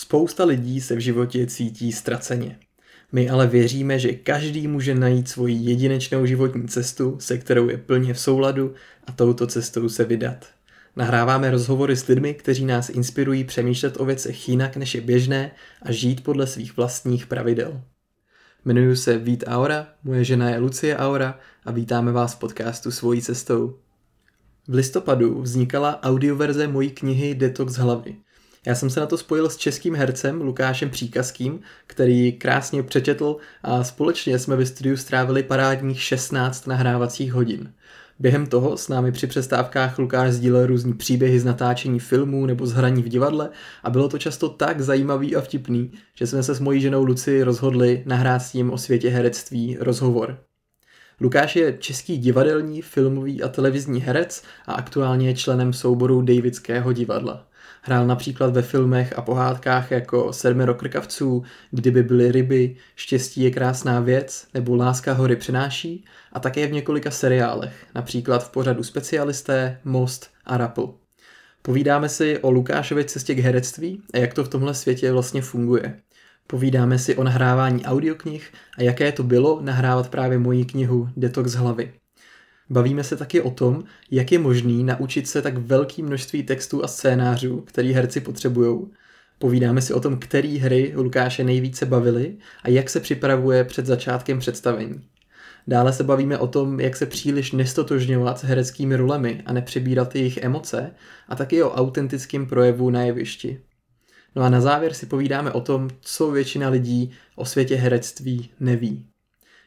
Spousta lidí se v životě cítí ztraceně. My ale věříme, že každý může najít svoji jedinečnou životní cestu, se kterou je plně v souladu a touto cestou se vydat. Nahráváme rozhovory s lidmi, kteří nás inspirují přemýšlet o věcech jinak, než je běžné a žít podle svých vlastních pravidel. Jmenuji se Vít Aura, moje žena je Lucie Aura a vítáme vás v podcastu Svojí cestou. V listopadu vznikala audioverze mojí knihy Detox hlavy. Já jsem se na to spojil s českým hercem Lukášem Příkazkým, který krásně přečetl a společně jsme ve studiu strávili parádních 16 nahrávacích hodin. Během toho s námi při přestávkách Lukáš sdílel různý příběhy z natáčení filmů nebo z hraní v divadle a bylo to často tak zajímavý a vtipný, že jsme se s mojí ženou Luci rozhodli nahrát s ním o světě herectví rozhovor. Lukáš je český divadelní, filmový a televizní herec a aktuálně je členem souboru Davidského divadla. Hrál například ve filmech a pohádkách jako Sedmero krkavců, Kdyby byly ryby, Štěstí je krásná věc nebo Láska hory přenáší a také v několika seriálech, například v pořadu Specialisté, Most a Rappel. Povídáme si o Lukášově cestě k herectví a jak to v tomhle světě vlastně funguje. Povídáme si o nahrávání audioknih a jaké to bylo nahrávat právě moji knihu Detox hlavy. Bavíme se taky o tom, jak je možný naučit se tak velké množství textů a scénářů, který herci potřebují. Povídáme si o tom, které hry Lukáše nejvíce bavily a jak se připravuje před začátkem představení. Dále se bavíme o tom, jak se příliš nestotožňovat s hereckými rolemi a nepřebírat jejich emoce a taky o autentickém projevu na jevišti. No a na závěr si povídáme o tom, co většina lidí o světě herectví neví.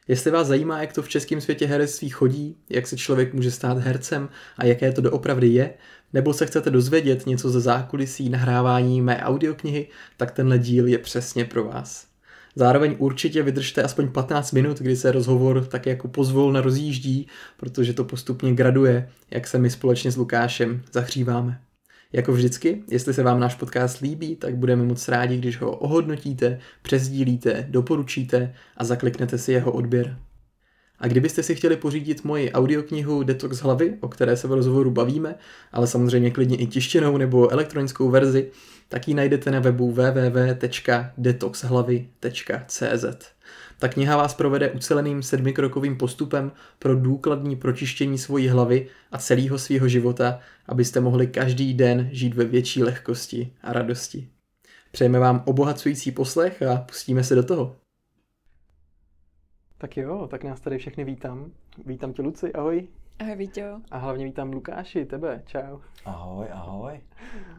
Jestli vás zajímá, jak to v českém světě herectví chodí, jak se člověk může stát hercem a jaké to doopravdy je, nebo se chcete dozvědět něco ze zákulisí nahrávání mé audioknihy, tak tenhle díl je přesně pro vás. Zároveň určitě vydržte aspoň 15 minut, kdy se rozhovor tak jako pozvolna rozjíždí, protože to postupně graduje, jak se my společně s Lukášem zahříváme. Jako vždycky, jestli se vám náš podcast líbí, tak budeme moc rádi, když ho ohodnotíte, přesdílíte, doporučíte a zakliknete si jeho odběr. A kdybyste si chtěli pořídit moji audioknihu Detox hlavy, o které se v rozhovoru bavíme, ale samozřejmě klidně i tištěnou nebo elektronickou verzi, tak ji najdete na webu www.detoxhlavy.cz. Ta kniha vás provede uceleným 7krokovým postupem pro důkladní pročištění svojí hlavy a celého svého života, abyste mohli každý den žít ve větší lehkosti a radosti. Přejeme vám obohacující poslech a pustíme se do toho. Tak jo, tak nás tady všechny vítám. Vítám tě, Luci, ahoj. Ahoj, Víťo. A hlavně vítám Lukáši, tebe, čau. Ahoj, ahoj.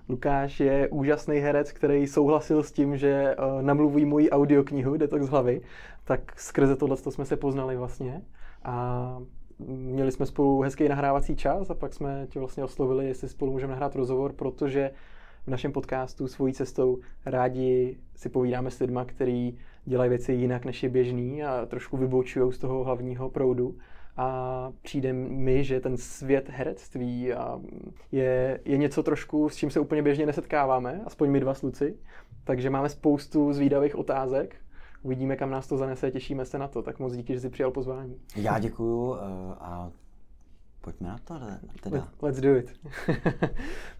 Lukáš je úžasný herec, který souhlasil s tím, že namluví moji audioknihu Detox hlavy, tak skrze tohleto jsme se poznali vlastně a měli jsme spolu hezký nahrávací čas a pak jsme tě vlastně oslovili, jestli spolu můžeme nahrát rozhovor, protože v našem podcastu Svojí cestou rádi si povídáme s lidma, který dělají věci jinak, než je běžný a trošku vybočují z toho hlavního proudu. A přijde mi, že ten svět herectví je něco trošku, s čím se úplně běžně nesetkáváme, aspoň my dva s Luci. Takže máme spoustu zvídavých otázek. Uvidíme, kam nás to zanese, těšíme se na to. Tak moc díky, že jsi přijal pozvání. Já děkuju a pojďme na to teda. Let's do it.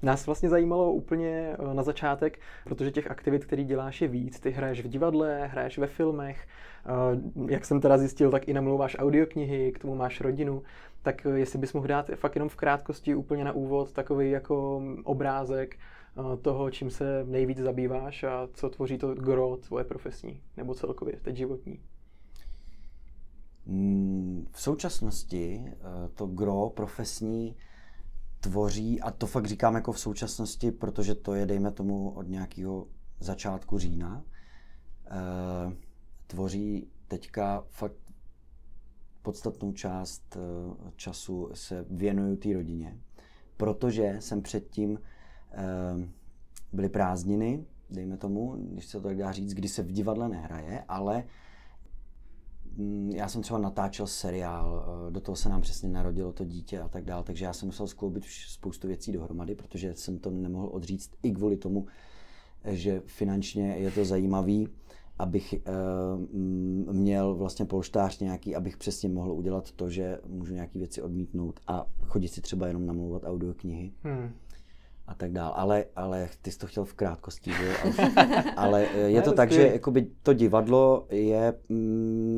Nás vlastně zajímalo úplně na začátek, protože těch aktivit, které děláš, je víc. Ty hraješ v divadle, hraješ ve filmech, jak jsem teda zjistil, tak i namlouváš audioknihy, k tomu máš rodinu. Tak jestli bys mohl dát fakt jenom v krátkosti úplně na úvod takový jako obrázek toho, čím se nejvíc zabýváš a co tvoří to gro tvoje profesní nebo celkově teď životní. V současnosti to gro profesní tvoří, a to fakt říkám jako v současnosti, protože to je, dejme tomu, od nějakého začátku října, tvoří teďka fakt podstatnou část času se věnuju té rodině, protože jsem předtím byly prázdniny, dejme tomu, když se to tak dá říct, kdy se v divadle nehraje, ale já jsem třeba natáčel seriál, do toho se nám přesně narodilo to dítě a tak dále, takže já jsem musel skloubit spoustu věcí dohromady, protože jsem to nemohl odříct i kvůli tomu, že finančně je to zajímavý, abych měl vlastně polštář nějaký, abych přesně mohl udělat to, že můžu nějaké věci odmítnout a chodit si třeba jenom namlouvat audioknihy. a tak dál. Ale ty jsi to chtěl v krátkosti, že? Ale je to tak, že jakoby to divadlo je,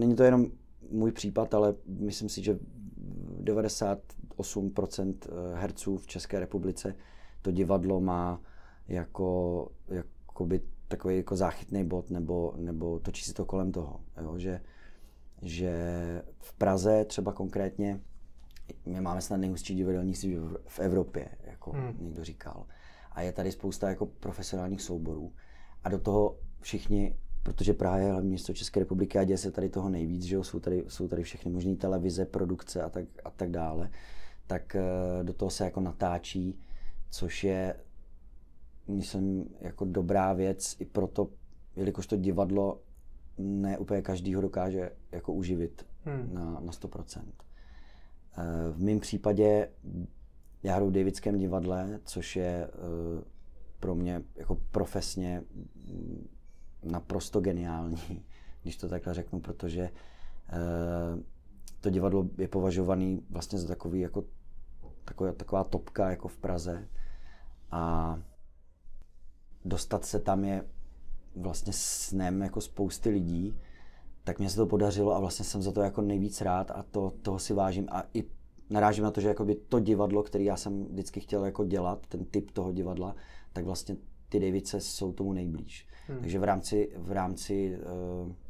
není to jenom můj případ, ale myslím si, že 98% herců v České republice to divadlo má jakoby takový jako záchytný bod, nebo točí si to kolem toho, jo? Že v Praze třeba konkrétně, my máme snad nejhustší divadelní síť v Evropě, jako někdo říkal. A je tady spousta jako profesionálních souborů. A do toho všichni, protože Praha je hlavní město České republiky a děje se tady toho nejvíc, že jo? Jsou tady všechny možné televize, produkce a tak dále, tak do toho se jako natáčí, což je, myslím, jako dobrá věc i proto, jelikož to divadlo ne úplně každýho dokáže jako uživit na 100%. V mém případě já hru v Davidském divadle, což je pro mě jako profesně naprosto geniální, když to takhle řeknu, protože to divadlo je považované vlastně za taková topka jako v Praze a dostat se tam je vlastně snem jako spousty lidí, tak mně se to podařilo a vlastně jsem za to jako nejvíc rád a toho si vážím a i narážím na to, že jakoby to divadlo, který já jsem vždycky chtěl jako dělat, ten typ toho divadla, tak vlastně ty Dejvice jsou tomu nejblíž. Takže v rámci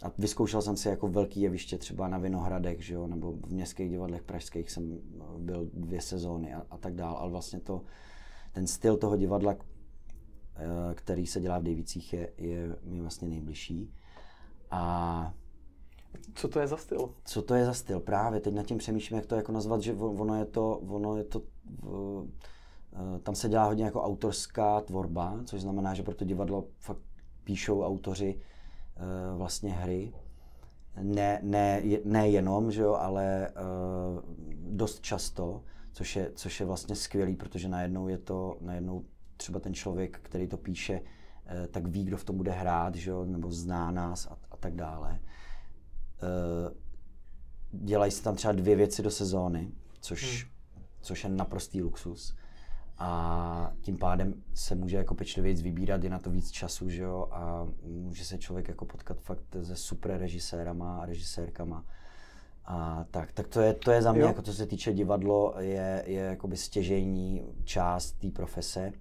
a vyzkoušel jsem si jako velký jeviště třeba na Vinohradech, že jo, nebo v městských divadlech pražských jsem byl 2 sezóny a tak dál, ale vlastně ten styl toho divadla, který se dělá v Dejvicích, je mi vlastně nejbližší. A co to je za styl? Právě teď nad tím přemýšlím, jak to jako nazvat, že ono je to tam se dělá hodně jako autorská tvorba, což znamená, že pro to divadlo fakt píšou autoři vlastně hry. Ne jenom, že jo, ale dost často, což je vlastně skvělý, protože najednou třeba ten člověk, který to píše, tak ví, kdo v tom bude hrát, že jo, nebo zná nás a tak dále. Dělají se tam třeba 2 věci do sezóny, což je naprostý luxus. A tím pádem se může jako pečlivěji vybírat, je na to víc času, že jo, a může se člověk jako potkat fakt se super režisérama a režisérkama. A tak to je za mě, jako co se týče divadlo, je jakoby stěžejní část té profese.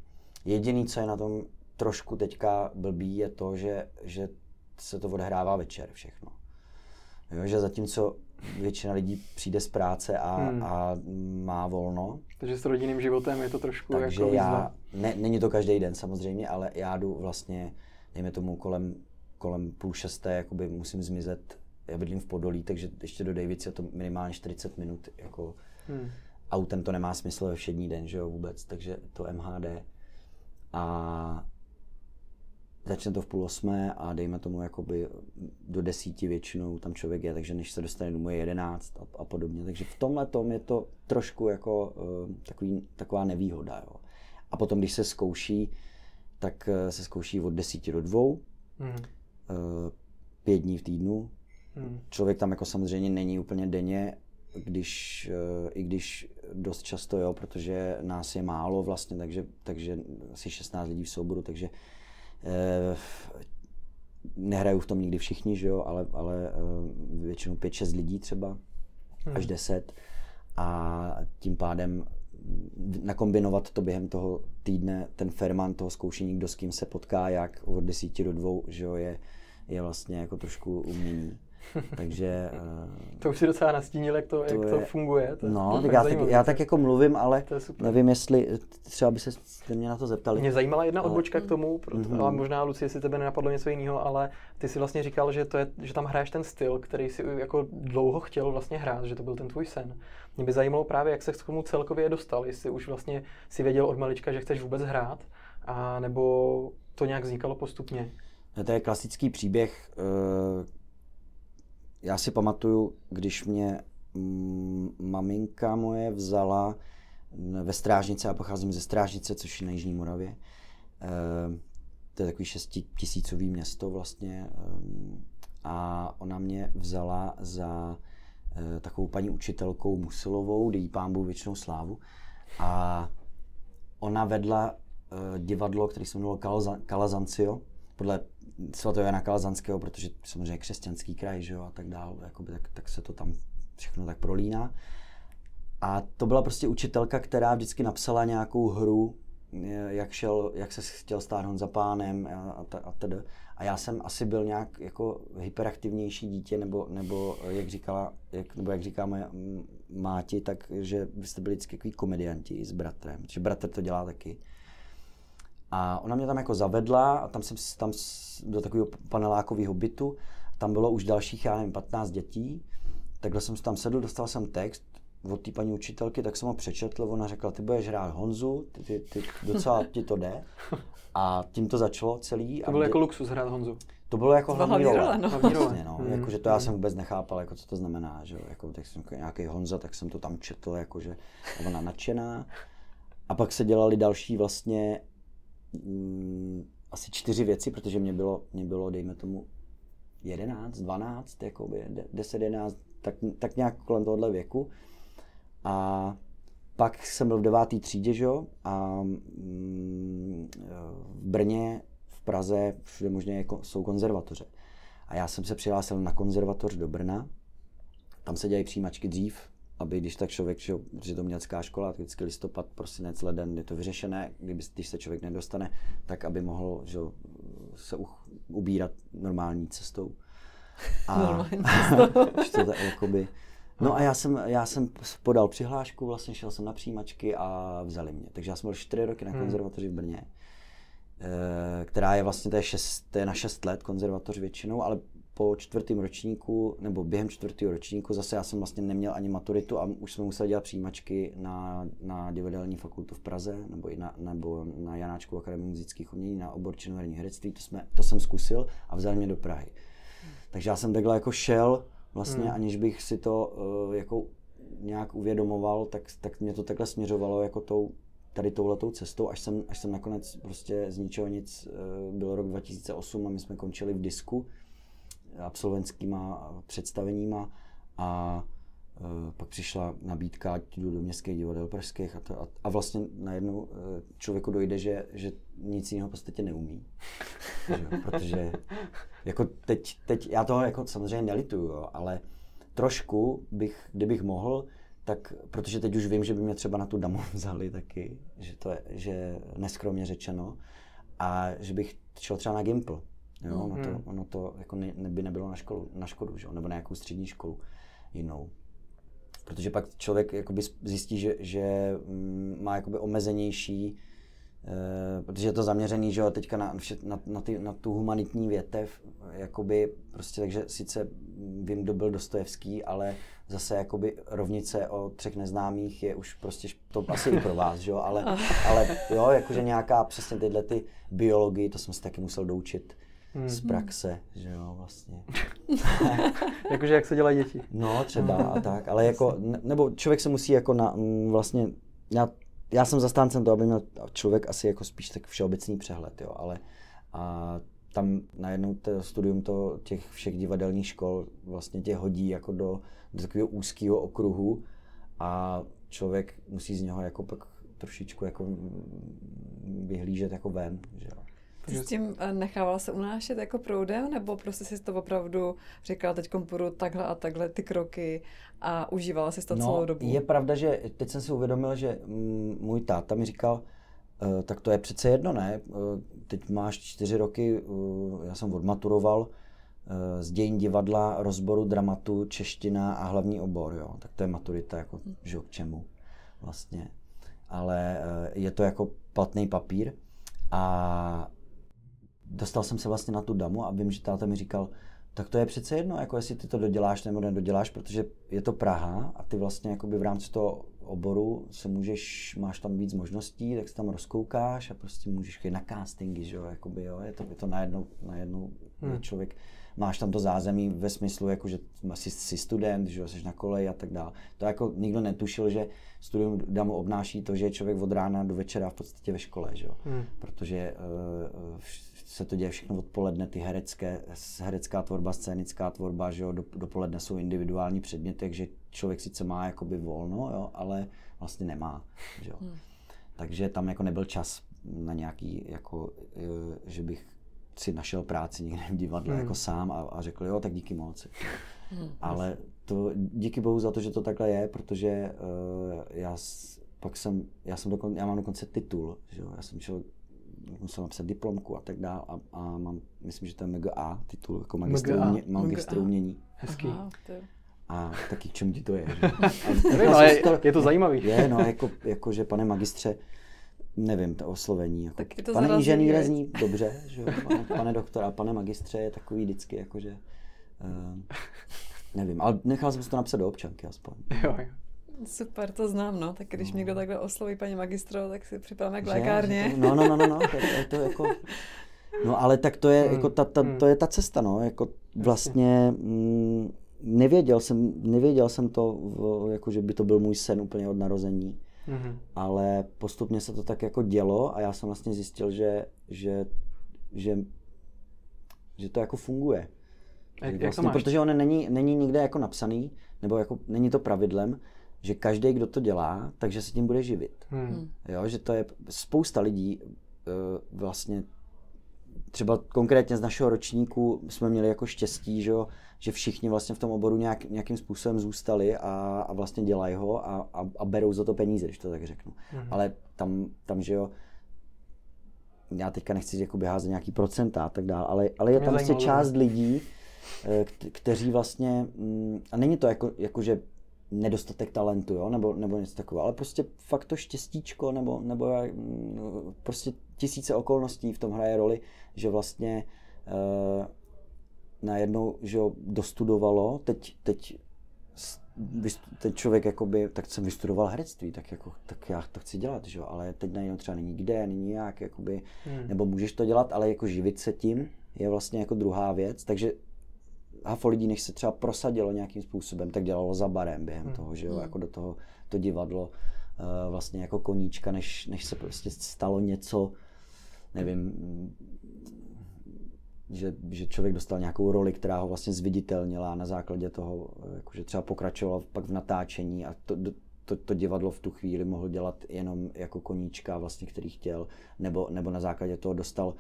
Jediný, co je na tom trošku teďka blbý, je to, že se to odehrává večer všechno. Jo, že zatímco většina lidí přijde z práce a má volno. Takže s rodinným životem je to trošku takže jako výzva. Není to každý den samozřejmě, ale já jdu vlastně, dejme tomu kolem 5:30, jakoby musím zmizet. Já bydlím v Podolí, takže ještě do Dejvic je to minimálně 40 minut. Jako autem to nemá smysl ve všední den, že jo, vůbec, takže to MHD. A začne to v 7:30 a dejme tomu jakoby do 10 většinou tam člověk je, takže než se dostane domů je 11 a podobně. Takže v tomhletom je to trošku jako taková nevýhoda, jo. A potom, když se zkouší, tak se zkouší od 10 do 2, 5 dní v týdnu. Člověk tam jako samozřejmě není úplně denně, i když dost často, jo, protože nás je málo vlastně, takže asi 16 lidí v souboru, takže nehrajou v tom nikdy všichni, že jo, ale většinou 5-6 lidí třeba, až 10 a tím pádem nakombinovat to během toho týdne, ten fermant toho zkoušení, kdo s kým se potká, jak od 10 do 2, že jo, je vlastně jako trošku umění. Takže to už si docela nastínil, jak to funguje. To no, tak já tak jako mluvím, ale nevím, jestli třeba by se mě na to zeptali. Mě zajímala jedna odbočka k tomu, ale možná, Lucie, jestli tebe nenapadlo něco jiného, ale ty si vlastně říkal, že tam hraješ ten styl, který si jako dlouho chtěl vlastně hrát, že to byl ten tvůj sen. Mě by zajímalo právě, jak se k tomu celkově dostal, jestli už vlastně si věděl od malička, že chceš vůbec hrát, a nebo to nějak vznikalo postupně. To je klasický příběh. Já si pamatuju, když mě maminka moje vzala ve Strážnice, já pocházím ze Strážnice, což je na Jižní Moravě. To je takový 6 000 město vlastně. A ona mě vzala za takovou paní učitelkou Musilovou, dej jí pánbůh věčnou slávu. A ona vedla divadlo, které se jmenovalo Kalazancio, podle svatého Jana Kalazanského, protože samozřejmě křesťanský kraj, že jo, a tak dál, jakoby, tak se to tam všechno tak prolíná. A to byla prostě učitelka, která vždycky napsala nějakou hru, jak se chtěl stát Honza Pánem a tedy. A já jsem asi byl nějak jako hyperaktivnější dítě, nebo jak říká moje máti, takže vy jste byli vždycky takový komedianti s bratrem, protože bratr to dělá taky. A ona mě tam jako zavedla a tam do takového panelákového bytu, tam bylo už dalších, já nevím, 15 dětí. Takhle jsem se tam sedl, dostal jsem text od té paní učitelky, tak jsem ho přečetl, ona řekla, ty budeš hrát Honzu, ty docela ti to jde. A tím to začalo celý. To bylo jako luxus hrát Honzu. To bylo jako hlavní role. Vlastně, no. Jakože to já jsem vůbec nechápal, jako co to znamená, že jako, tak jsem nějaký Honza, tak jsem to tam četl, jakože ona nadšená. A pak se dělali další vlastně asi 4 věci, protože mě bylo dejme tomu 11, 12, jakoby 10, 11, tak nějak kolem tohohle věku. A pak jsem byl v 9. třídě, že jo, a v Brně, v Praze, všude možně jsou konzervatoře. A já jsem se přihlásil na konzervatoř do Brna, tam se dělají přijímačky dřív, aby když tak člověk, že to umělecká škola, vždycky listopad, prosinec, leden, je to vyřešené, když se člověk nedostane, tak aby mohl, že jo, se ubírat normální cestou. Normální cestou. No a já jsem podal přihlášku, vlastně šel jsem na přijímačky a vzali mě. Takže já jsem byl 4 roky na konzervatoři v Brně, která je vlastně to je na 6 let konzervatoř většinou, ale po 4. ročníku, nebo během 4. ročníku, zase já jsem vlastně neměl ani maturitu a už jsme museli dělat přijímačky na divadelní fakultu v Praze, nebo na Janáčkovu akademii múzických umění, na obor činoherní herectví, to jsem zkusil a vzali mě do Prahy. Takže já jsem takhle jako šel, vlastně aniž bych si to jako nějak uvědomoval, tak mě to takhle směřovalo jako touhletou cestou, až jsem nakonec prostě z ničeho nic, byl rok 2008 a my jsme končili v disku absolventskýma představeníma a pak přišla nabídka, ať jdu do městských divadel pražských a vlastně najednou člověku dojde, že nic jiného v podstatě neumí, protože jako teď já toho jako samozřejmě nelituju, jo, ale trošku bych, kdybych mohl, tak protože teď už vím, že by mě třeba na tu damu vzali taky, že to je, že neskromně řečeno, a že bych šel třeba na Gimpl, jo, ono to jako by nebylo na škodu, že? Nebo na nějakou střední školu jinou. Protože pak člověk jakoby zjistí, že má jakoby omezenější, protože je to zaměřený, že jo, teďka na tu humanitní větev, jakoby prostě, takže sice vím, kdo byl Dostojevský, ale zase jakoby rovnice o 3 neznámých je už prostě, to asi i pro vás, že jo, ale jo, jakože nějaká přesně tyhle ty biologii, to jsem si taky musel doučit z praxe, že jo, vlastně. Jakože jak se dělají děti. No, třeba a tak, ale jako, nebo člověk se musí jako vlastně, já jsem zastáncem toho, aby měl člověk asi jako spíš tak všeobecný přehled, jo, ale a tam najednou studium těch všech divadelních škol vlastně tě hodí jako do takového úzkého okruhu a člověk musí z něho jako pak trošičku jako vyhlížet jako ven, že jo. Ty s tím nechávala se unášet jako proudem, nebo prostě jsi to opravdu říkala, teď půjdu takhle a takhle ty kroky a užívala jsi to celou dobu? Je pravda, že teď jsem si uvědomil, že můj táta mi říkal, tak to je přece jedno, ne? Teď máš 4 roky, já jsem odmaturoval z dějin divadla, rozboru, dramatu, čeština a hlavní obor, jo? Tak to je maturita, jako, že k čemu vlastně. Ale je to jako platný papír a dostal jsem se vlastně na tu damu a vím, že táta mi říkal, tak to je přece jedno, jako jestli ty to doděláš nebo nedoděláš, protože je to Praha a ty vlastně jakoby v rámci toho oboru máš tam víc možností, tak se tam rozkoukáš a prostě můžeš jít na castingy, že jo, jakoby, jo, je to najednou člověk, máš tam to zázemí ve smyslu, jako, že jsi student, že jo, jsi na koleji a tak dále. To jako nikdo netušil, že studium damu obnáší to, že je člověk od rána do večera v podstatě ve škole, že jo, protože se to děje všechno odpoledne, ty herecká tvorba, scénická tvorba, že jo, dopoledne jsou individuální předměty, takže člověk sice má jakoby volno, jo, ale vlastně nemá, že jo. Takže tam jako nebyl čas na nějaký, jako, že bych si našel práci někde v divadle jako sám a řekl, jo, tak díky moc. Ale to díky bohu za to, že to takhle je, protože já mám dokonce titul, že jo, já jsem šel, musel napsat diplomku a tak dále a mám, myslím, že to je MGA titul, jako magistr umění. Hezký. Aha, a taky k čemu ti to je? Je to zajímavý. Je, no, jako že pane magistře, nevím, to oslovení. Jako, tak je to pane inženýre zní dobře, že pane doktor a pane magistře je takový vždycky, jakože, nevím, ale nechal jsem si to napsat do občanky aspoň. Jo. Super, to znám, no, tak když někdo takhle osloví paní magistro, tak si připadáme k lékárně. No, to jako, no, ale tak to je, jako to je ta cesta, no, jako vlastně, nevěděl jsem to, jako, že by to byl můj sen úplně od narození, ale postupně se to tak jako dělo a já jsem vlastně zjistil, že to jako funguje. Vlastně, protože on není nikde jako napsaný, nebo jako není to pravidlem, že každý, kdo to dělá, takže se tím bude živit. Jo, že to je spousta lidí, vlastně třeba konkrétně z našeho ročníku jsme měli jako štěstí, že všichni vlastně v tom oboru nějakým způsobem zůstali a vlastně dělají ho a berou za to peníze, když to tak řeknu. Ale tam, že jo, já teďka nechci jako běhat za nějaký procenta a tak dále, ale je tam vlastně část lidí, kteří vlastně, a není to jako že nedostatek talentu, jo, nebo něco takového, ale prostě fakt to štěstíčko, nebo prostě tisíce okolností v tom hraje roli, že vlastně najednou, že ho dostudovalo, teď člověk jakoby, tak jsem vystudoval herectví, tak já to chci dělat, že jo, ale teď najednou třeba není kde, není jak, jakoby, nebo můžeš to dělat, ale jako živit se tím je vlastně jako druhá věc, takže hafo lidí, než se třeba prosadilo nějakým způsobem, tak dělalo za barem během toho, že jo, jako do toho to divadlo vlastně jako koníčka, než se prostě stalo něco, nevím, že člověk dostal nějakou roli, která ho vlastně zviditelnila na základě toho, jakože třeba pokračoval pak v natáčení a to divadlo v tu chvíli mohl dělat jenom jako koníčka vlastně, který chtěl, nebo na základě toho dostal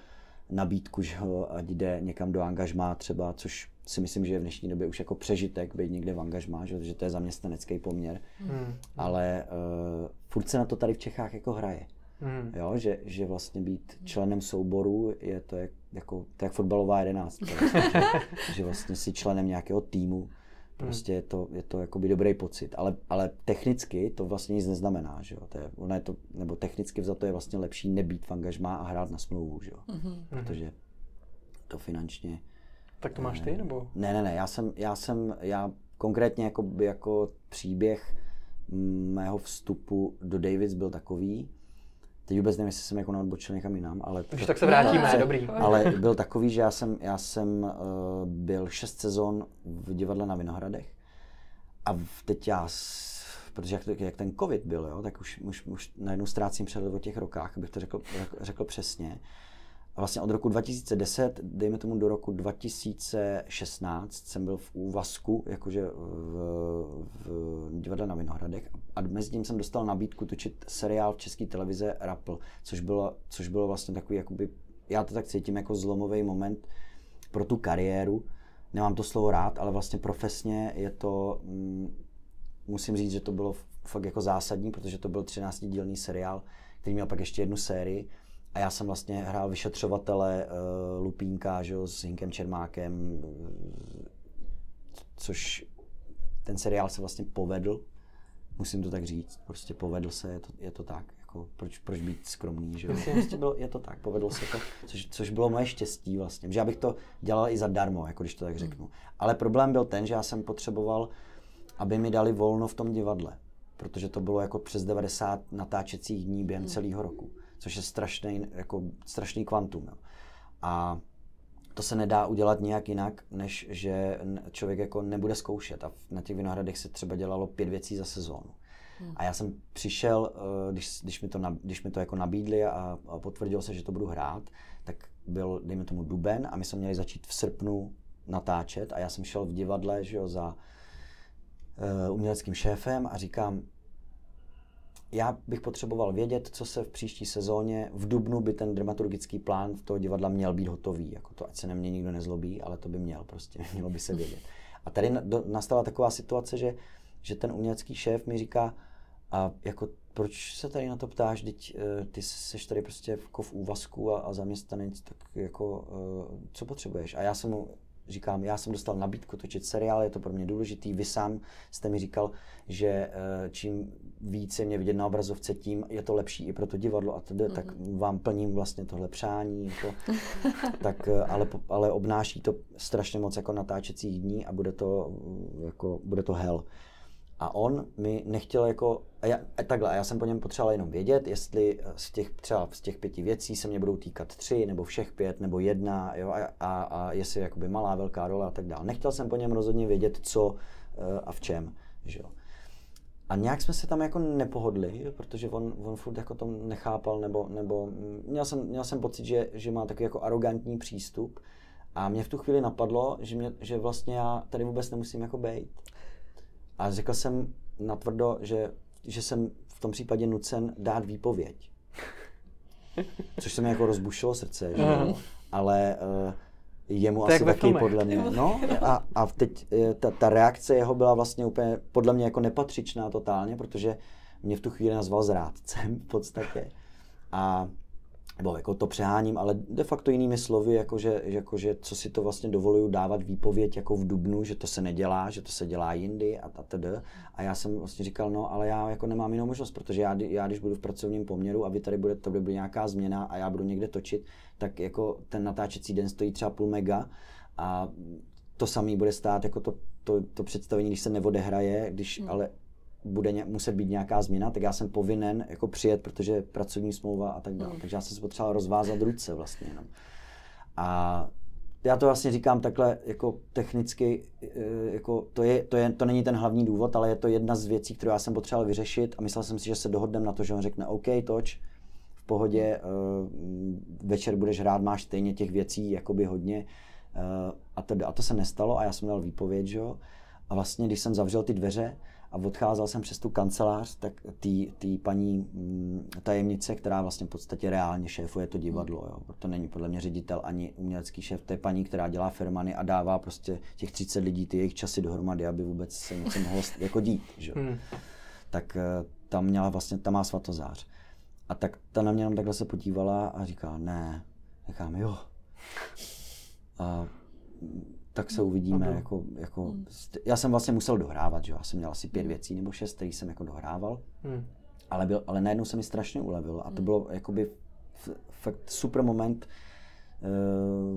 nabídku, že ho, ať jde někam do angažmá třeba, což si myslím, že je v dnešní době už jako přežitek být někde v angažmá, že to je zaměstnanecký poměr, ale furt se na to tady v Čechách jako hraje, jo? Že vlastně být členem souboru je to jak fotbalová jedenáctka, že vlastně si členem nějakého týmu, prostě je to jakoby dobrý pocit, ale technicky to vlastně nic neznamená, že jo, nebo technicky vzato je vlastně lepší nebýt v angažmá a hrát na smlouvu, že jo, protože to finančně. Tak to máš ty, nebo? Ne, já konkrétně jako příběh mého vstupu do Davids byl takový, teď vůbec nevím, jestli jsem jako na odbočil někam jinam, ale... Už tak se vrátíme, dobrý. Ale byl takový, že já jsem byl 6 sezon v divadle na Vinohradech a teď protože jak ten covid byl, jo, tak už najednou ztrácím přehled o těch rokách, abych to řekl přesně. A vlastně od roku 2010, dejme tomu do roku 2016, jsem byl v úvazku, jakože v divadle na Vinohradech a mezi tím jsem dostal nabídku točit seriál v české televize RAPL, což bylo vlastně takový, jakoby, já to tak cítím jako zlomový moment pro tu kariéru. Nemám to slovo rád, ale vlastně profesně je to, musím říct, že to bylo fakt jako zásadní, protože to byl 13dílný seriál, který měl pak ještě jednu sérii. A já jsem vlastně hrál vyšetřovatele Lupínka, že jo, s Hinkem Čermákem, což ten seriál se vlastně povedl, musím to tak říct, prostě povedl se, je to tak, jako proč být skromný, že jo, prostě je to tak, povedlo se to, což bylo moje štěstí vlastně, že já bych to dělal i zadarmo, jako když to tak řeknu, ale problém byl ten, že já jsem potřeboval, aby mi dali volno v tom divadle, protože to bylo jako přes 90 natáčecích dní během celého roku. Což je strašný kvantum. Jo. A to se nedá udělat nějak jinak, než že člověk jako nebude zkoušet. A na těch Vinohradech se třeba dělalo 5 věcí za sezónu. A já jsem přišel, když mi to jako nabídli a potvrdilo se, že to budu hrát, tak byl, dejme tomu, duben a my jsme měli začít v srpnu natáčet. A já jsem šel v divadle, že jo, za uměleckým šéfem a říkám, já bych potřeboval vědět, co se v příští sezóně, v dubnu by ten dramaturgický plán toho divadla měl být hotový. Jako to, ať se na mě nikdo nezlobí, ale to by měl prostě, mělo by se vědět. A tady nastala taková situace, že ten umělecký šéf mi říká, a jako proč se tady na to ptáš, teď ty seš tady prostě jako v úvazku a zaměstnanec, tak jako co potřebuješ? A já jsem mu říkám, já jsem dostal nabídku točit seriál, je to pro mě důležitý, vy sám jste mi říkal, že čím víc je mě vidět na obrazovce, tím je to lepší i pro to divadlo a tedy, tak vám plním vlastně tohle přání, jako, tak, ale obnáší to strašně moc jako natáčecích dní a bude to hell. A on mi nechtěl já jsem po něm potřeboval jenom vědět, jestli z těch 5 věcí se mě budou týkat 3, nebo všech 5, nebo 1, jo, a jestli jakoby malá, velká role a tak dále. Nechtěl jsem po něm rozhodně vědět, co a v čem, že jo. A nějak jsme se tam jako nepohodli, protože on furt jako to nechápal, nebo měl jsem pocit, že má takový jako arrogantní přístup a mě v tu chvíli napadlo, že vlastně já tady vůbec nemusím jako bejt. A řekl jsem natvrdo, že jsem v tom případě nucen dát výpověď. Což se mi jako rozbušilo srdce, že jo? Ale jemu tak asi taky podle mě. No, a teď ta reakce jeho byla vlastně úplně podle mě jako nepatřičná totálně, protože mě v tu chvíli nazval zrádcem v podstatě. A nebo jako to přeháním, ale de facto jinými slovy, jakože co si to vlastně dovoluju dávat výpověď jako v dubnu, že to se nedělá, že to se dělá jindy a td. A já jsem vlastně říkal, no ale já jako nemám jinou možnost, protože já když budu v pracovním poměru a vy tady bude nějaká změna a já budu někde točit, tak jako ten natáčecí den stojí třeba půl mega a to samý bude stát jako to představení, když se neodehraje, ale bude muset být nějaká změna, tak já jsem povinen jako přijet, protože pracovní smlouva a tak dále. Takže já jsem se potřeboval rozvázat ruce vlastně jenom. A já to vlastně říkám takhle jako technicky, jako to není ten hlavní důvod, ale je to jedna z věcí, kterou já jsem potřeboval vyřešit a myslel jsem si, že se dohodneme na to, že on řekne OK, toč, v pohodě, večer budeš hrát, máš stejně těch věcí jakoby hodně a to se nestalo a já jsem dal výpověď, jo. A vlastně, když jsem zavřel ty dveře, a odcházel jsem přes tu kancelář, tak tý paní tajemnice, která vlastně v podstatě reálně šéfuje to divadlo, jo. To není podle mě ředitel ani umělecký šéf, to je paní, která dělá firmany a dává prostě těch 30 lidí ty jejich časy dohromady, aby vůbec se něco mohlo jako dít, že? Tak tam měla vlastně, tam má svatozář. A tak ta na mě jenom takhle se podívala a říká, ne, říkám, jo. A tak se uvidíme, já jsem vlastně musel dohrávat, že? Já jsem měl asi 5 věcí nebo 6, který jsem jako dohrával, ale najednou se mi strašně ulevilo a to bylo jakoby fakt super moment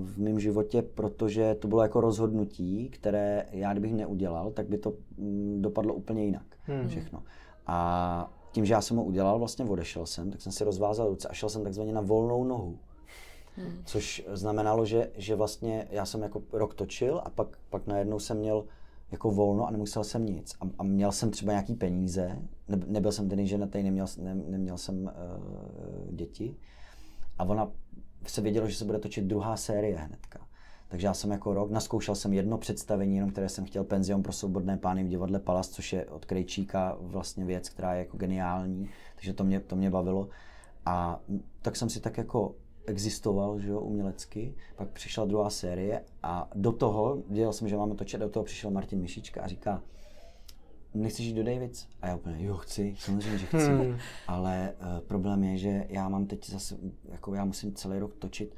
v mém životě, protože to bylo jako rozhodnutí, které já kdybych neudělal, tak by to dopadlo úplně jinak, všechno. A tím, že já jsem ho udělal, vlastně odešel jsem, tak jsem si rozvázal ruce a šel jsem takzvaně na volnou nohu. Což znamenalo, že vlastně já jsem jako rok točil a pak najednou jsem měl jako volno a nemusel jsem nic. A měl jsem třeba nějaký peníze, nebyl jsem tedy ženatý, neměl jsem děti. A ona se vědělo, že se bude točit druhá série hnedka. Takže já jsem jako rok, naskoušel jsem jedno představení, jenom které jsem chtěl, Penzion pro svobodné pány v divadle Palác, což je od Krejčíka vlastně věc, která je jako geniální, takže to mě bavilo. A tak jsem si tak jako existoval, že jo, umělecky, pak přišla druhá série a do toho, věděl jsem, že máme točit, do toho přišel Martin Mišička a říká, nechceš jít do Dejvic? A já úplně, jo, chci, samozřejmě, že chci, ale problém je, že já mám teď zase, jako já musím celý rok točit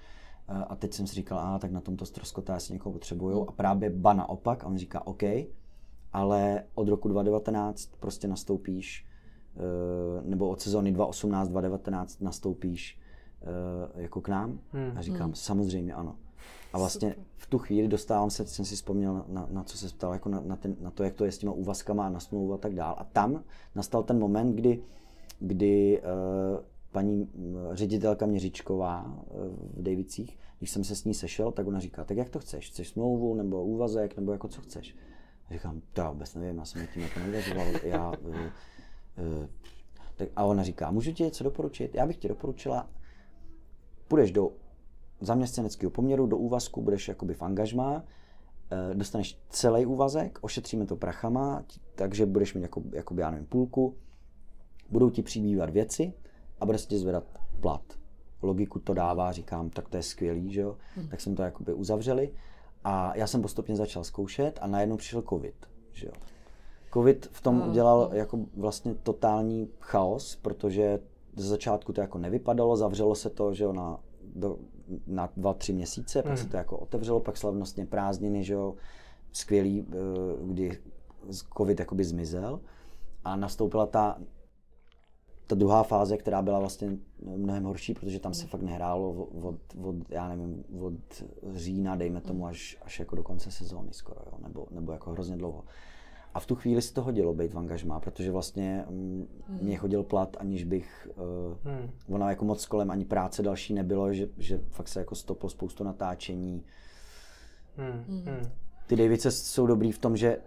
a teď jsem si říkal, tak na tomto ztroskotá, já si někoho potřebujou a právě ba naopak a on říká, OK, ale od roku 2019 prostě nastoupíš, nebo od sezóny 2018-2019 nastoupíš jako k nám a říkám, samozřejmě ano. A vlastně v tu chvíli dostávám se, jsem si vzpomněl na co se ptal, jako na to, jak to je s těma úvazkama a na smlouvu a tak dál. A tam nastal ten moment, kdy paní ředitelka Měříčková v Dejvicích, když jsem se s ní sešel, tak ona říká, tak jak to chceš? Chceš smlouvu nebo úvazek nebo jako co chceš? A říkám, to já vůbec nevím, já jsem tím jako neuvažoval, a ona říká, můžu ti něco doporučit? Já bych ti doporučila, půjdeš do zaměstnaneckého poměru, do úvazku, budeš jakoby v angažmá, dostaneš celý úvazek, ošetříme to prachama, takže budeš mít jakoby, já nevím, půlku, Budou ti přibývat věci a bude se ti zvedat plat. Logiku to dává, říkám, tak to je skvělý, že jo? Tak jsme to jakoby uzavřeli a já jsem postupně začal zkoušet a najednou přišel covid, že jo? Covid v tom udělal jako vlastně totální chaos, protože ze začátku to jako nevypadalo, zavřelo se to, že jo, na 2-3 měsíce, pak se to jako otevřelo, pak slavnostně prázdniny, že jo, skvělý, kdy covid jakoby zmizel a nastoupila ta druhá fáze, která byla vlastně mnohem horší, protože tam se fakt nehrálo od já nevím, od října, dejme tomu, až jako do konce sezóny skoro, jo, nebo jako hrozně dlouho. A v tu chvíli se to hodilo být v angažmá, protože vlastně mě chodil plat, aniž bych, ona jako moc kolem, ani práce další nebylo, že fakt se jako stoplo spoustu natáčení. Ty Dejvice jsou dobrý v tom, že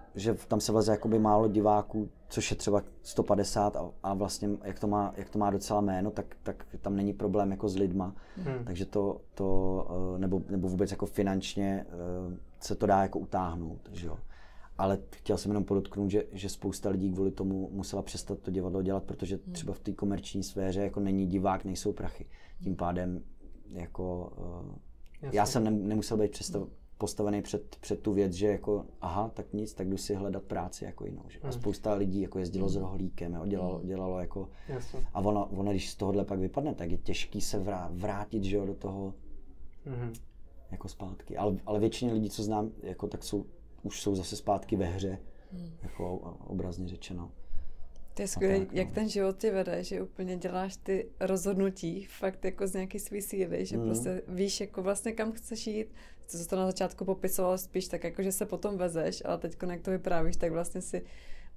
tam se vleze jakoby málo diváků, což je třeba 150 a vlastně jak to má docela jméno, tak tam není problém jako s lidma. Takže to nebo vůbec jako finančně se to dá jako utáhnout, že jo. Ale chtěl jsem jenom podotknout, že spousta lidí kvůli tomu musela přestat to divadlo dělat, protože třeba v té komerční sféře jako není divák, nejsou prachy. Tím pádem jako já jsem nemusel být postavený před tu věc, že jako aha, tak nic, tak jdu si hledat práci jako jinou. Že? A spousta lidí jako jezdilo s rohlíkem, jo, dělalo jako jasně. A ono, když z tohohle pak vypadne, tak je těžký se vrátit, že jo, do toho jako zpátky. Ale většině lidí, co znám, jako tak už jsou zase zpátky ve hře, jako obrazně řečeno. To je skvělé, jak ten život tě vede, že úplně děláš ty rozhodnutí fakt jako z nějaký svý síly, že prostě víš jako vlastně kam chceš jít, co to na začátku popisoval spíš tak jako, že se potom vezeš, ale teď jak to vyprávíš, tak vlastně si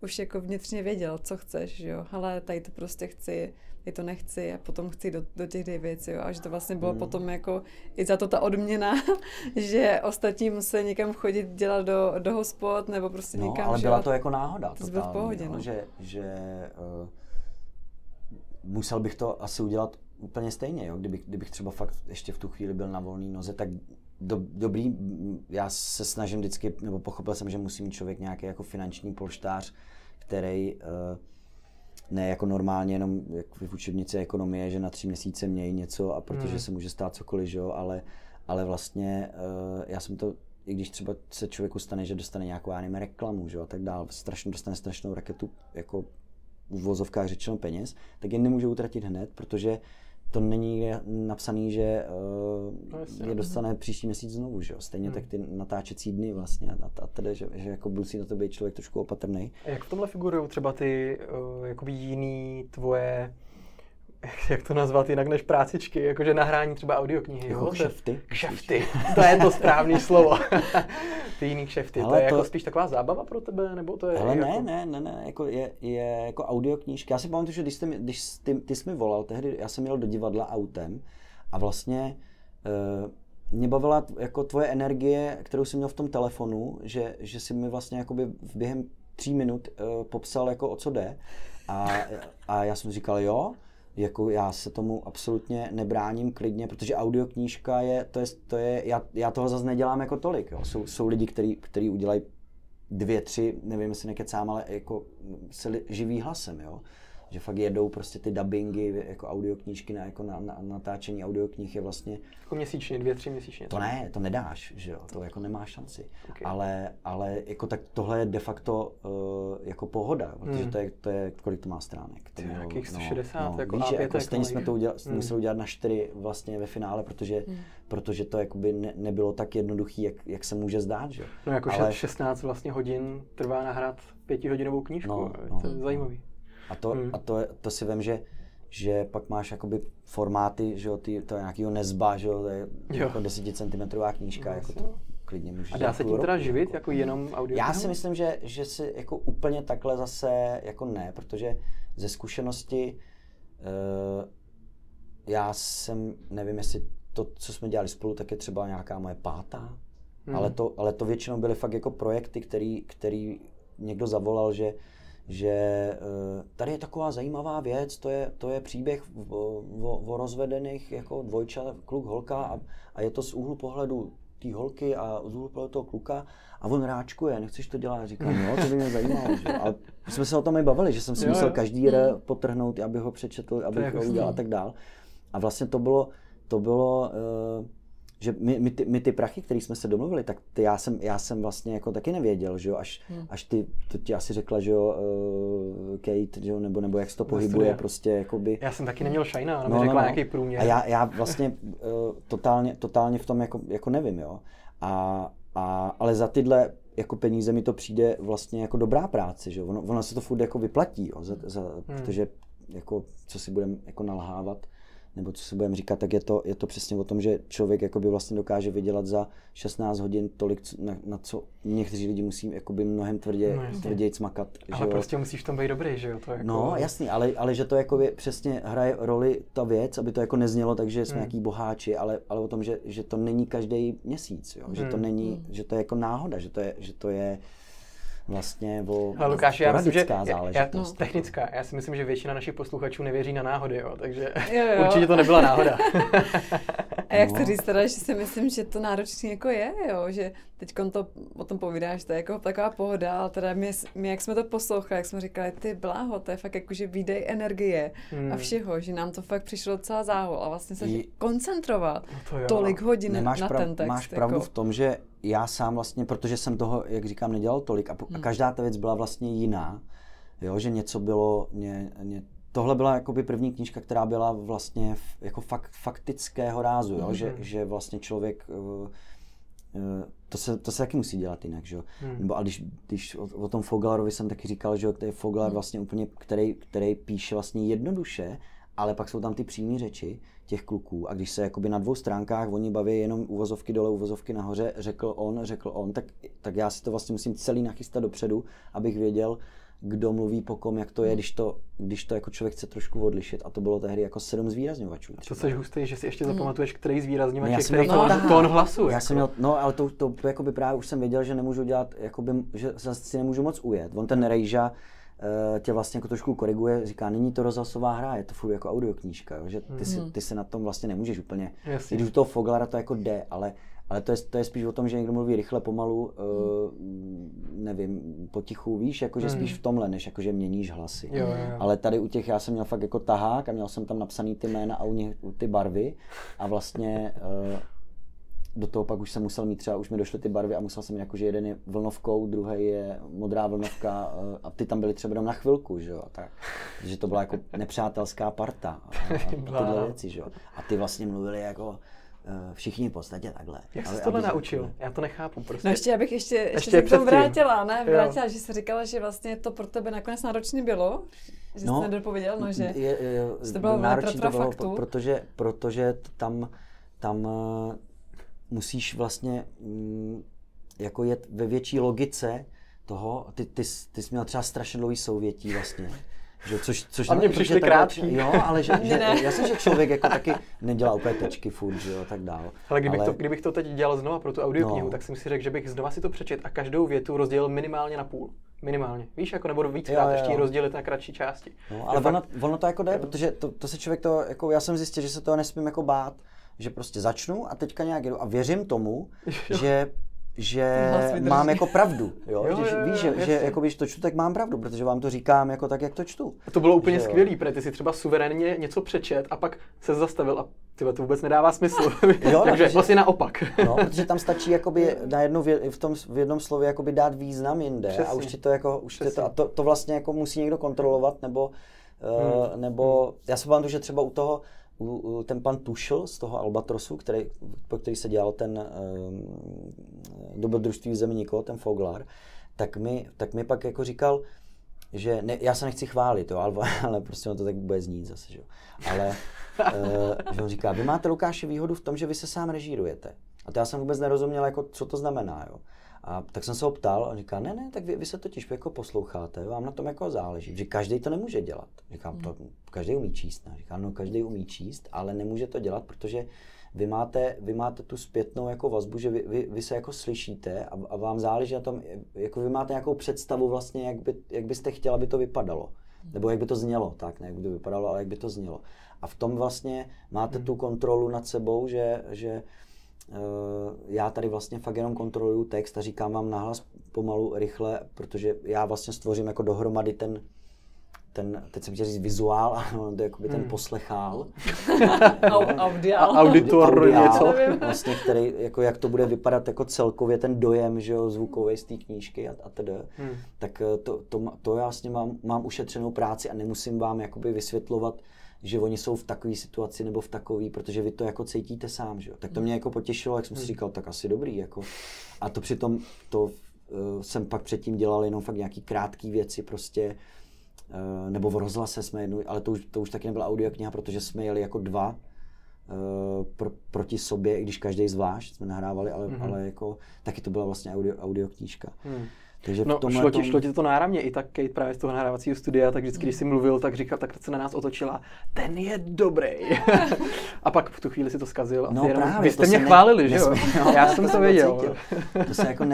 už jako vnitřně věděl, co chceš, že jo, hele, tady to prostě chci, tady to nechci a potom chci do těch Dejvic, jo, a že to vlastně bylo potom jako i za to ta odměna, že ostatní museli někam chodit dělat do hospod nebo prostě někam, ale byla to jako náhoda, to bylo v pohodě, no. že musel bych to asi udělat úplně stejně, jo, kdybych třeba fakt ještě v tu chvíli byl na volný noze, tak dobrý, já se snažím vždycky, nebo pochopil jsem, že musí mít člověk nějaký jako finanční polštář, který ne jako normálně jenom jak v učebnici ekonomie, že na 3 měsíce mějí něco a protože se může stát cokoliv, že jo, ale vlastně já jsem to, i když třeba se člověku stane, že dostane nějakou, já nevím, reklamu, že jo, a tak dál, dostane strašnou raketu, jako v vozovkách řečeno peněz, tak je nemůže utratit hned, protože to není napsaný, že je dostane příští měsíc znovu, že jo? Stejně tak ty natáčecí dny vlastně a tedy, že jako musí na to být člověk trošku opatrnej. A jak v tomhle figurují třeba ty jakoby jiný tvoje, jak to nazvat jinak než prácičky, jakože nahrání třeba audioknihy, jo? Kšefty. Kšefty, to je to správné slovo. Ty jiný kšefty, hele, to je to... jako spíš taková zábava pro tebe, nebo to je... Ale jako... ne, jako je jako audioknížka. Já si pamatuju, že když jsi mi volal tehdy, já jsem jel do divadla autem a vlastně mě bavila jako tvoje energie, kterou jsem měl v tom telefonu, že jsi mi vlastně jakoby během 3 minut popsal jako o co jde a já jsem říkal jo, jako já se tomu absolutně nebráním klidně, protože audioknížka je já toho zase nedělám jako tolik, jo. Jsou lidi, kteří udělají 2-3, nevím, jestli nekecám, ale jako se živí hlasem, jo. Že fakt jedou prostě ty dubbingy, jako audioknížky na natáčení audioknih je vlastně... Jako měsíčně, 2-3 měsíčně. To ne, to nedáš, že jo, to jako nemáš šanci. Okay. Ale jako tak tohle je de facto jako pohoda, protože to je, kolik to má stránek. To nějakých 160, no, jako víš, A5. Jako stejně jsme to museli udělat na 4 vlastně ve finále, protože to jakoby nebylo tak jednoduchý, jak se může zdát, že jo. No jako 16 vlastně hodin trvá nahrát 5hodinovou knížku, to je zajímavý. A to si vem, že pak máš jakoby formáty, že jo, to je nějakýho nezba, že jo, to je jako 10cm knížka, jako to klidně můžeš. A dá se tím teda živit, jako jenom audio? Já si myslím, že si jako úplně takhle zase jako ne, protože ze zkušenosti já jsem, nevím, jestli to, co jsme dělali spolu, tak je třeba nějaká moje 5. Ale to většinou byly fakt jako projekty, který někdo zavolal, že tady je taková zajímavá věc, to je příběh o rozvedených jako dvojčat, kluk, holka a je to z úhlu pohledu té holky a zhlupil toho kluka a on ráčkuje, nechceš to dělat, říkám, jo, to by mě zajímalo, že? A jsme se o tom i bavili, že jsem si musel každý potrhnout, aby ho přečetl, aby ho udělal a tak dál. A vlastně to bylo že my ty prachy, které jsme se domluvili, tak ty, já jsem vlastně jako taky nevěděl, že jo, až ty to ti asi řekla, že jo, Kate, že jo, nebo jak se to pohybuje, prostě jakoby. Já jsem taky neměl šajna, ona mi řekla nějaký průměr. A já vlastně totálně v tom jako nevím, jo. Ale za tyhle jako peníze mi to přijde vlastně jako dobrá práce, že jo. Ono se to furt jako vyplatí, jo, protože jako co si budeme jako nalhávat, nebo co si budeme říkat, tak je to přesně o tom, že člověk jakoby vlastně dokáže vydělat za 16 hodin tolik, na co někteří lidi musí jakoby mnohem tvrději cmakat. Ale prostě musíš v tom být dobrý, že jo? To jako... No jasný, ale že to jakoby přesně hraje roli ta věc, aby to jako neznělo tak, že jsme nějaký boháči, ale o tom, že to není každý měsíc, jo? Že to není, že to je jako náhoda, že to je vlastně Lukáši, sporadická záležitost. Technická. Já si myslím, že většina našich posluchačů nevěří na náhody, jo, takže jo. Určitě to nebyla náhoda. A já chci říct teda, že si myslím, že to náročný jako je, jo, že teďkon to o tom povídáš, to je jako taková pohoda, ale teda my jak jsme to poslouchali, jak jsme říkali, ty bláho, to je fakt jako, že výdej energie a všeho, že nám to fakt přišlo docela záhul a vlastně se koncentrovat no tolik hodin na ten text. Máš pravdu jako v tom, že já sám vlastně, protože jsem toho, jak říkám, nedělal tolik a každá ta věc byla vlastně jiná, jo, že něco bylo, tohle byla jakoby první knížka, která byla vlastně jako faktického rázu, jo, že vlastně člověk, to se taky musí dělat jinak, že jo. Nebo a když o tom Foglarovi jsem taky říkal, že jo, který Foglar vlastně úplně, který píše vlastně jednoduše, ale pak jsou tam ty přímé řeči těch kluků a když se jakoby na dvou stránkách oni baví jenom uvozovky dole, uvozovky nahoře, řekl on, tak já si to vlastně musím celý nachystat dopředu, abych věděl, kdo mluví po kom, jak to je, když to jako člověk chce trošku odlišit. A to bylo tehdy jako 7 zvýrazňovačů. To seš hustý, že si ještě zapamatuješ, který zvýrazňovač je, který tón hlasu. Já jsem měl, ale to jakoby právě už jsem věděl, že nemůžu dělat, jakoby, že si nemůžu moc ujet. On ten Rejža tě vlastně jako trošku koriguje, říká, není to rozhlasová hra, je to furt jako audioknížka, jo, že ty se na tom vlastně nemůžeš úplně, i do toho Foglara to jako jde, ale to je spíš o tom, že někdo mluví rychle, pomalu, nevím, potichu, víš, jakože spíš v tomhle, než jakože měníš hlasy. Jo. Ale tady u těch, já jsem měl fakt jako tahák a měl jsem tam napsaný ty jména a u nich ty barvy a vlastně do toho pak už jsem musel mít třeba, už mi došly ty barvy a musel jsem mít jakože jeden je vlnovkou, druhý je modrá vlnovka a ty tam byly třeba jenom na chvilku, že jo, tak. Takže to byla jako nepřátelská parta a tyhle věci, že jo. A ty vlastně mluvili jako všichni v podstatě takhle. Jak jsi tohle naučil? Já to nechápu prostě. No ještě se k tomu vrátila, že jsi říkala, že vlastně to pro tebe nakonec náročný bylo, že jsi nedopověděl, že to bylo náročné faktu. Protože tam musíš vlastně jako jet ve větší logice toho, ty jsi měl třeba strašně dlouhý souvětí vlastně. Že, což a mě přišli krátký. Jo, ale já jsem, že člověk jako taky nedělá úplně tečky furt, že jo, tak dál. Ale kdybych to teď dělal znova pro tu audioknihu, tak jsem si řekl, že bych znova si to přečet a každou větu rozdělil minimálně na půl. Minimálně. Víš, jako nebo víckrát ještě ji rozdělit na kratší části. No, ale ono to jako jde, protože to se člověk to, jako já jsem zjistil, že se toho nesmím jako bát, že prostě začnu a teďka nějak jedu a věřím tomu, že mám jako pravdu, jo, víš, že jako když to čtu, tak mám pravdu, protože vám to říkám jako tak, jak to čtu. A to bylo úplně skvělý, protože ty si třeba suverénně něco přečet a pak se zastavil a tyhle to vůbec nedává smysl, takže vlastně naopak. No, protože tam stačí jakoby na jednu v jednom slově jakoby dát význam jinde. Přesně. A už ti to jako, a to vlastně jako musí někdo kontrolovat, nebo já se pamatuju, že třeba u toho ten pan Tušl z toho Albatrosu, po který se dělal ten dobrodružství v zemi nikoho, ten Foglar, tak mi pak jako říkal, že já se nechci chválit, jo, ale prostě on to tak bude znít zase, že jo. Ale že on říká, vy máte, Lukáši, výhodu v tom, že vy se sám režírujete. A to já jsem vůbec nerozuměl, jako, co to znamená, jo. A tak jsem se ho ptal a on říká, ne, tak vy se totiž jako posloucháte, vám na tom jako záleží, protože každý to nemůže dělat. Říkám, to každý umí číst, ne? Říkám, no každý umí číst, ale nemůže to dělat, protože vy máte tu zpětnou jako vazbu, že vy se jako slyšíte a vám záleží na tom, jako vy máte nějakou představu vlastně, jak byste chtěla, aby to vypadalo. Nebo jak by to znělo, tak ne, jak by to vypadalo, ale jak by to znělo. A v tom vlastně máte tu kontrolu nad sebou, že já tady vlastně fakt jenom kontroluju text a říkám vám nahlas pomalu, rychle, protože já vlastně stvořím jako dohromady ten teď jsem chtěl říct vizuál, ale to je jakoby ten poslechál. Auditor něco. Vlastně, který, jako jak to bude vypadat jako celkově ten dojem, že jo, zvukový z té knížky a tedy. Tak to já vlastně mám ušetřenou práci a nemusím vám jakoby vysvětlovat, že oni jsou v takové situaci nebo v takové, protože vy to jako cítíte sám, že jo. Tak to mě jako potěšilo, jak jsem si říkal, tak asi dobrý, jako. A to přitom to jsem pak předtím dělal jenom fakt nějaký krátký věci prostě, nebo v rozhlase jsme jednou, ale to už taky nebyla audiokniha, protože jsme jeli jako dva proti sobě, i když každý zvlášť jsme nahrávali, ale jako taky to byla vlastně audioknížka. Takže no, šlo ti to náramně, i tak Kate právě z toho nahrávacího studia, tak vždycky, když jsi mluvil, tak říkal, tak se na nás otočila, ten je dobrý. A pak v tu chvíli si to zkazil. No právě. Vy jste mě chválili, že jo? No, já jsem to věděl. To se jako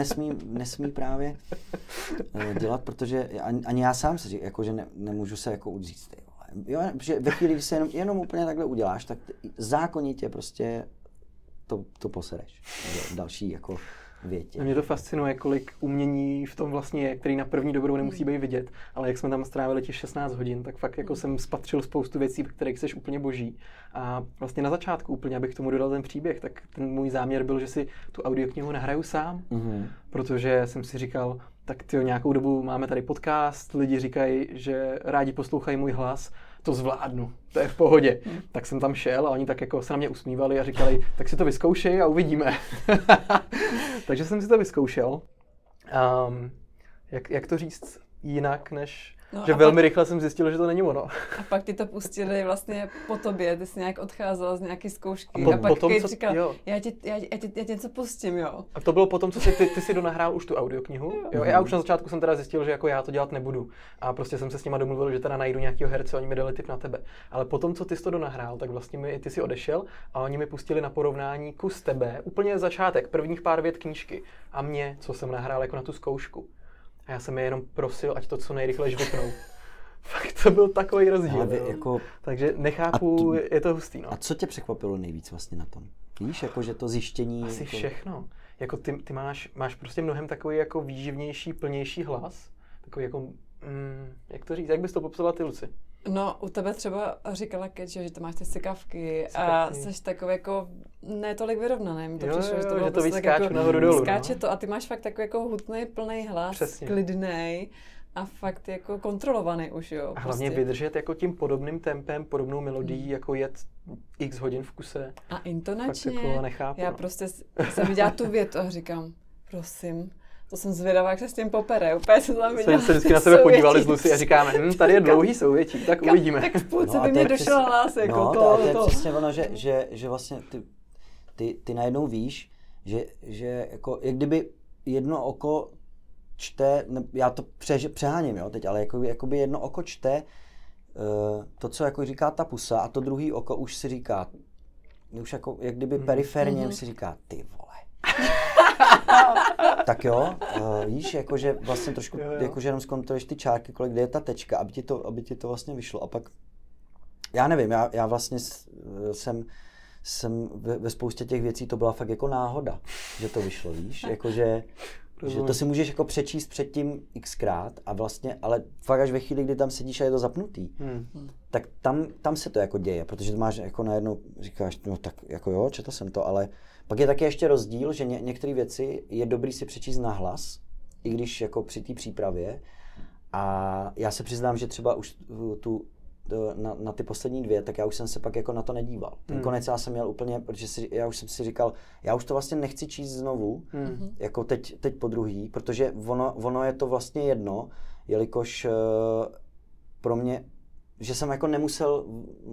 nesmí právě dělat, protože ani já sám se říkám, jako, že nemůžu se jako udříct. Jo, protože ve chvíli, když se jenom úplně takhle uděláš, tak zákonitě prostě to posereš. Další jako... Větě. A mě to fascinuje, kolik umění v tom vlastně je, který na první dobrou nemusí být vidět, ale jak jsme tam strávili těch 16 hodin, tak fakt jako jsem spatřil spoustu věcí, které jsi úplně boží. A vlastně na začátku úplně, abych k tomu dodal ten příběh, tak ten můj záměr byl, že si tu audioknihu nahraju sám, protože jsem si říkal, tak tyjo, nějakou dobu máme tady podcast, lidi říkají, že rádi poslouchají můj hlas, to zvládnu, to je v pohodě. Tak jsem tam šel a oni tak jako se na mě usmívali a říkali, tak si to vyzkoušej a uvidíme. Takže jsem si to vyzkoušel. Jak to říct jinak, než že velmi rychle jsem zjistil, že to není ono. A pak ty to pustili vlastně po tobě, ty jsi nějak odcházela z nějaké zkoušky a pak Kate říkala, já tě něco pustím, jo. A to bylo potom, co ty si donahrál už tu audioknihu, jo. Já už na začátku jsem teda zjistil, že jako já to dělat nebudu. A prostě jsem se s nima domluvil, že teda najdu nějakého herce, oni mi dali tip na tebe. Ale potom, co ty jsi to donahrál, tak vlastně ty si odešel a oni mi pustili na porovnání kus tebe, úplně začátek, prvních pár vět knížky a mě, co jsem nahrál jako na tu zkoušku. A já jsem je jenom prosil, ať to co nejrychleji vypnou. Fakt to byl takový rozdíl. Jako... Takže nechápu, je to hustý. No. A co tě překvapilo nejvíc vlastně na tom? Víš, jakože to zjištění... Asi jako... všechno. Jako ty máš prostě mnohem takový jako výživnější, plnější hlas. Takový jako... jak to říct? Jak bys to popsala ty, Luci? No, u tebe třeba říkala Kate, že to máš ty sykavky a jsi takový jako ne tolik vyrovnaný. Mi to přišlo, že to bylo prostě tak jako nahoru dolů. Skáče to a ty máš fakt takový jako hutnej, plnej hlas, přesně. Klidnej a fakt jako kontrolovaný už, jo. A hlavně prostě vydržet jako tím podobným tempem, podobnou melodií, jako jet x hodin v kuse. A intonačně, jako nechápu, já prostě jsem viděla tu větu a říkám, prosím. To jsem zvědavá, jak se s tím popere. Úplně jsem tam viděla. Jsme se vždycky na sebe podívali s Lucí a říkáme, tady je dlouhý souvětí, tak uvidíme. Tak v půlce by mě došel hlas, jako to. To je přesně ono, že vlastně ty najednou víš, že jako, jak kdyby jedno oko čte, já to přeháním, jo, teď, ale jakoby jedno oko čte to, co jako říká ta pusa, a to druhý oko už si říká, už jako, jak kdyby periferně si říká, ty vole. Tak jo, víš, jakože vlastně trošku, jakože jenom zkontroluješ ty čárky, kolik, kde je ta tečka, aby ti to vlastně vyšlo. A pak, já nevím, já vlastně jsem ve spoustě těch věcí to byla fakt jako náhoda, že to vyšlo, víš, jakože že to si můžeš jako přečíst předtím xkrát a vlastně, ale fakt až ve chvíli, kdy tam sedíš a je to zapnutý, tak tam se to jako děje, protože to máš jako najednou, říkáš, no tak jako jo, četl jsem to, ale pak je taky ještě rozdíl, že některé věci je dobrý si přečíst nahlas, i když jako při té přípravě. A já se přiznám, že třeba už na ty poslední dvě, tak já už jsem se pak jako na to nedíval. Konec já jsem měl úplně, protože já už jsem si říkal, já už to vlastně nechci číst znovu, jako teď po druhý, protože ono je to vlastně jedno, jelikož pro mě, že jsem jako nemusel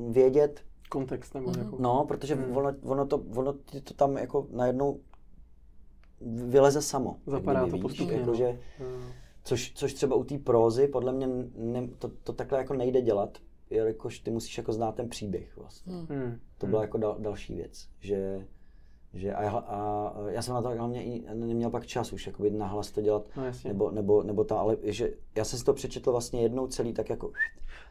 vědět kontext nebo jako... No, protože ono to tam jako najednou vyleze samo. Zapadá to postupně. Jakože, což třeba u té prózy, podle mě to takhle jako nejde dělat, jelikož ty musíš jako znát ten příběh vlastně. To byla jako další věc, že Že a já jsem na to hlavně neměl pak čas už jakoby nahlas to dělat, no, nebo tam, ale že já jsem si to přečetl vlastně jednou celý tak jako...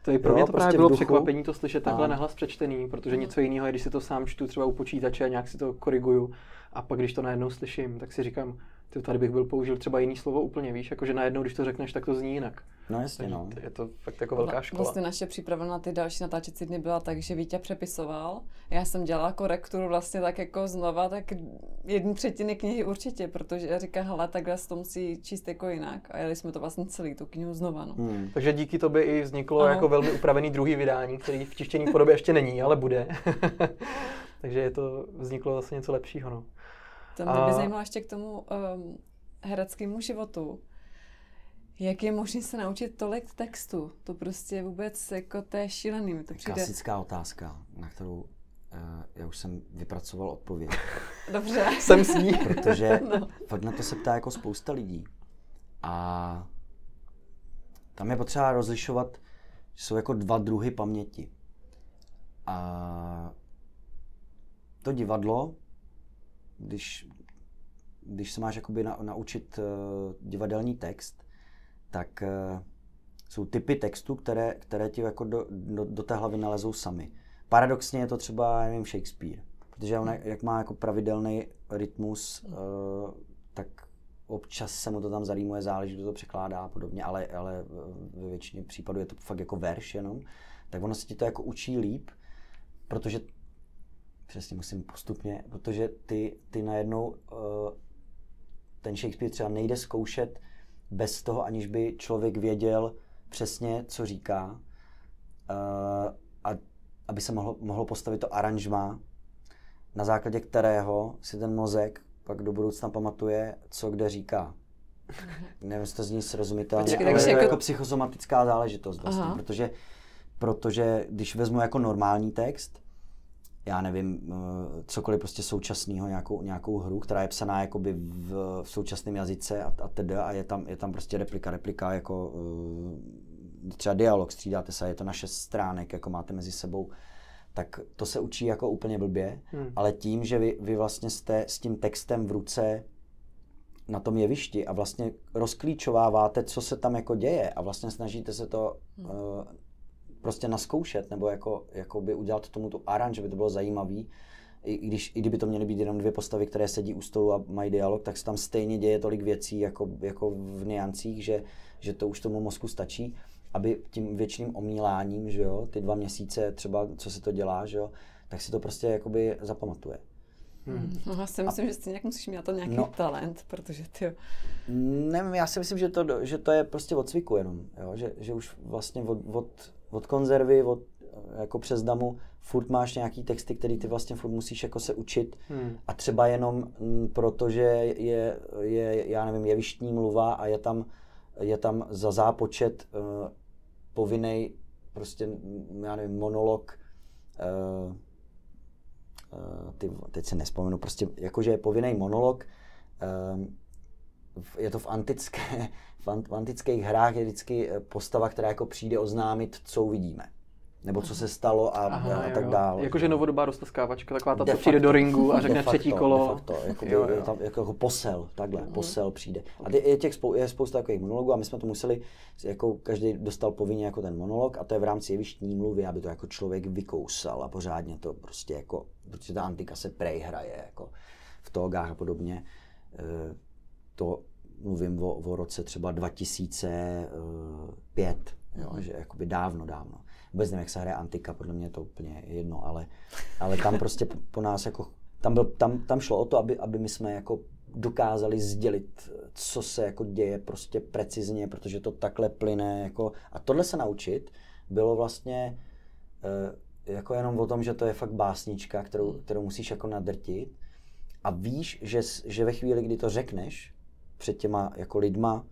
To i pro mě to prostě právě bylo překvapení to slyšet takhle nahlas přečtený, protože něco jiného je, když si to sám čtu třeba u počítače a nějak si to koriguju a pak když to najednou slyším, tak si říkám, ty tady bych byl použil třeba jiný slovo úplně, víš, jakože najednou, když to řekneš, tak to zní jinak. No jasně, takže no. Je to fakt jako velká škola. Vlastně naše příprava na ty další natáčecí dny byla tak, že Vítě přepisoval. Já jsem dělala korekturu vlastně tak jako znova, tak 1/3 knihy určitě, protože říká, hele, takhle to musí číst jako jinak. A jeli jsme to vlastně celý tu knihu znova, no. Takže díky tobě i vzniklo jako velmi upravený druhý vydání, který v tištěné podobě ještě není, ale bude. Takže je to vzniklo vlastně něco lepšího, no. To mě by zajímalo ještě k tomu hereckému životu. Jak je možné se naučit tolik textu? To prostě vůbec jako to je šílený, mi to přijde. Klasická otázka, na kterou já už jsem vypracoval odpověď. Dobře. Jsem s ní. Protože fakt na to se ptá jako spousta lidí. A tam je potřeba rozlišovat, že jsou jako dva druhy paměti. A to divadlo, když se máš jakoby naučit divadelní text, tak jsou typy textů, které ti jako do té hlavy nalezou sami. Paradoxně je to třeba, nevím, Shakespeare, protože on jak má jako pravidelný rytmus, tak občas se mu to tam zarýmuje, záleží, kdo to překládá a podobně, ale ve většině případů je to fakt jako verš jenom, tak ono se ti to jako učí líp, protože přesně musím postupně, protože ty najednou ten Shakespeare třeba nejde zkoušet bez toho, aniž by člověk věděl přesně, co říká, a aby se mohlo postavit to aranžma, na základě kterého si ten mozek pak do budoucna pamatuje, co kde říká. Nevím, jestli to zní srozumitelně, ale je to jako psychosomatická záležitost vlastně, protože když vezmu jako normální text, já nevím, cokoliv prostě současného, nějakou hru, která je psaná jakoby v současném jazyce a teda a je tam prostě replika jako třeba dialog, střídáte se, je to na 6 stránek, jako máte mezi sebou, tak to se učí jako úplně blbě, ale tím, že vy vlastně jste s tím textem v ruce na tom jevišti a vlastně rozklíčováváte, co se tam jako děje a vlastně snažíte se to prostě naskoušet, nebo by udělat tomu tu aranž, aby to bylo zajímavý. I kdyby to měly být jenom 2 postavy, které sedí u stolu a mají dialog, tak se tam stejně děje tolik věcí jako v niancích, že to už tomu mozku stačí, aby tím věčným omíláním, že jo, ty 2 měsíce třeba, co se to dělá, že jo, tak si to prostě jakoby zapamatuje. No já si myslím, že si nějak musíš mít to nějaký talent, protože ty... Nevím, já si myslím, že to je prostě od cviku jenom, jo, že už vlastně od konzervy, od jako přes damu, furt máš nějaký texty, který ty vlastně furt musíš jako se učit a třeba jenom protože je já nevím, jevištní mluva a je tam za zápočet povinnej prostě, já nevím, monolog, teď se nespomenu, prostě jakože je povinnej monolog, je to v antických hrách je vždycky postava, která jako přijde oznámit, co uvidíme. Nebo co se stalo a tak dále. Jakože novodobá roztaskávačka, taková ta, co přijde do ringu a řekne třetí kolo. Jako posel, takhle, posel přijde. A je spousta takových monologů a my jsme to museli, jako každý dostal povinně jako ten monolog a to je v rámci jevištní mluvy, aby to jako člověk vykousal a pořádně to prostě jako, protože ta antika se prej hraje jako v togách a podobně. To mluvím o roce třeba 2005, jo, že jakoby dávno. Vůbec nevím, jak se hraje antika, podle mě je to úplně jedno, ale tam prostě po nás jako, tam šlo o to, aby my jsme jako dokázali sdělit, co se jako děje prostě precizně, protože to takhle plyne jako, a tohle se naučit bylo vlastně jako jenom o tom, že to je fakt básnička, kterou musíš jako nadrtit a víš, že ve chvíli, kdy to řekneš před těma jako lidma,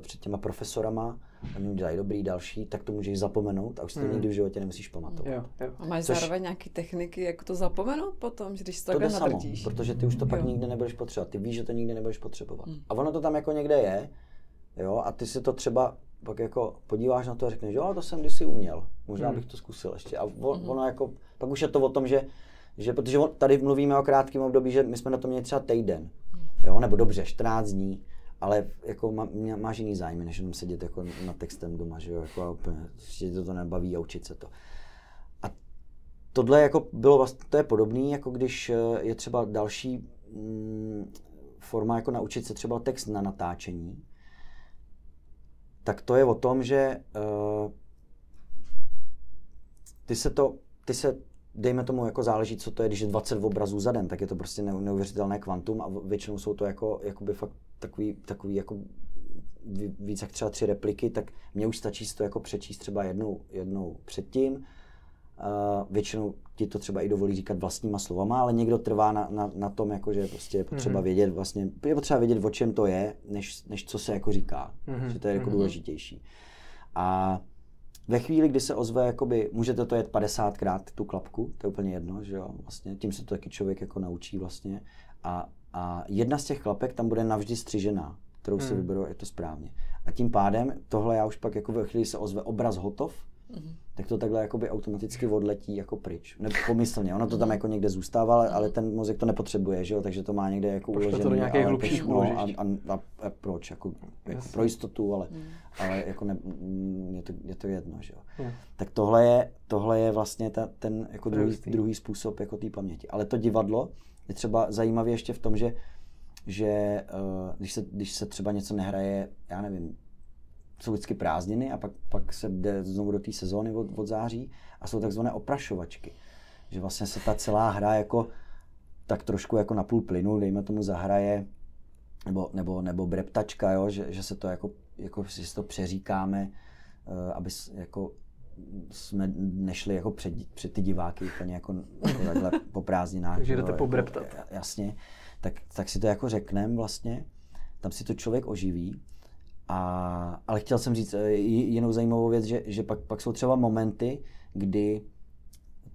před těma profesorama, oni dělají dobrý další, tak to můžeš zapomenout a už si to nikdy v životě nemusíš pamatovat. A máš zároveň nějaké techniky, jak to zapomenout potom, že když se takhle nadrtíš? To samo, protože ty už to pak nikdy nebudeš potřebovat, ty víš, že to nikdy nebudeš potřebovat. A ono to tam jako někde je, jo, a ty si to třeba pak jako podíváš na to a řekneš, jo, to jsem kdysi uměl, možná bych to zkusil ještě. A ono jako, pak už je to o tom, že že protože tady mluvíme o krátkém období, že my jsme na to měli třeba týden, jo, nebo dobře, 14 dní, ale jako máš jiný zájmy, než jenom sedět jako nad textem doma, že jo, jako a úplně, že to nebaví a učit se to. A tohle jako bylo vlastně, to je podobný, jako když je třeba další forma jako naučit se třeba text na natáčení, tak to je o tom, že ty se dejme tomu, jako záleží, co to je, když je 20 obrazů za den, tak je to prostě neuvěřitelné kvantum a většinou jsou to jako, jakoby fakt takový jako víc jak třeba 3 repliky, tak mně už stačí si to jako přečíst třeba jednou předtím. Většinou ti to třeba i dovolí říkat vlastníma slovama, ale někdo trvá na tom, jako, že prostě je potřeba vědět vlastně, je potřeba vědět, o čem to je, než co se jako říká, že to je jako důležitější. A ve chvíli, kdy se ozve, jakoby, můžete to jet 50krát tu klapku, to je úplně jedno, že jo, vlastně, tím se to taky člověk jako naučí vlastně. A jedna z těch klapek tam bude navždy střižená, kterou si vyberou, je to správně. A tím pádem, tohle já už pak jako ve chvíli se ozve obraz hotov, tak to takhle jakoby automaticky odletí jako pryč. Pomyslně, ono to tam jako někde zůstává, ale ten mozek to nepotřebuje, že jo, takže to má někde jako uložené. To do nějakých hlubších uložišť. A proč, jako pro jistotu, ale jako je to jedno, že jo. Tak tohle je vlastně ten jako druhý způsob jako té paměti. Ale to divadlo je třeba zajímavé ještě v tom, že když se třeba něco nehraje, já nevím, jsou vždycky prázdniny a pak se jde znovu do té sezóny od září a jsou takzvané oprašovačky. Že vlastně se ta celá hra jako tak trošku jako na půl plynu, dejme tomu, zahraje nebo breptačka, jo? Že se to jako si to přeříkáme, aby jako jsme nešli jako před ty diváky úplně jako takhle po prázdninách. Takže jdete pobreptat. Jasně. Tak si to jako řekneme vlastně, tam si to člověk oživí. Ale chtěl jsem říct jinou zajímavou věc, že pak jsou třeba momenty, kdy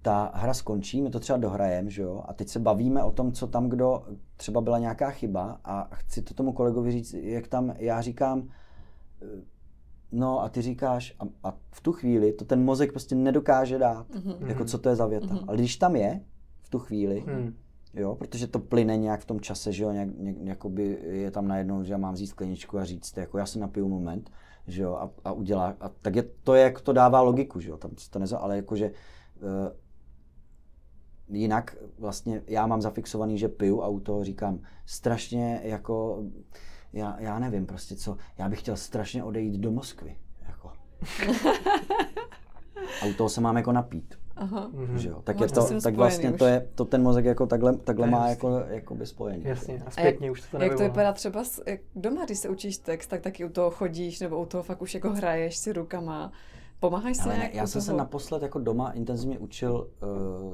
ta hra skončí, my to třeba dohrajeme, že jo, a teď se bavíme o tom, co tam kdo, třeba byla nějaká chyba a chci to tomu kolegovi říct, jak tam já říkám, no a ty říkáš a v tu chvíli to ten mozek prostě nedokáže dát, jako co to je za věta, ale když tam je v tu chvíli, jo, protože to plyne nějak v tom čase, že jo, jakoby je tam najednou, že já mám vzít skleničku a říct, jako já si napiju moment, že jo, a udělá, a tak je to, jak to dává logiku, že jo, tam se to ale jakože jinak vlastně já mám zafixovaný, že piju a u toho říkám strašně jako, já nevím prostě co, já bych chtěl strašně odejít do Moskvy, jako. A u toho se mám jako napít. Aha. Že jo. Tak, je to, tak vlastně to je, to ten mozek jako takhle má jako by spojený. Jasně, a zpětně už to nebylo. Jak to vypadá třeba doma, když se učíš text, tak taky u toho chodíš, nebo u toho fakt už jako hraješ si rukama, pomáháš si nějak? Já jsem se naposled jako doma intenzivně učil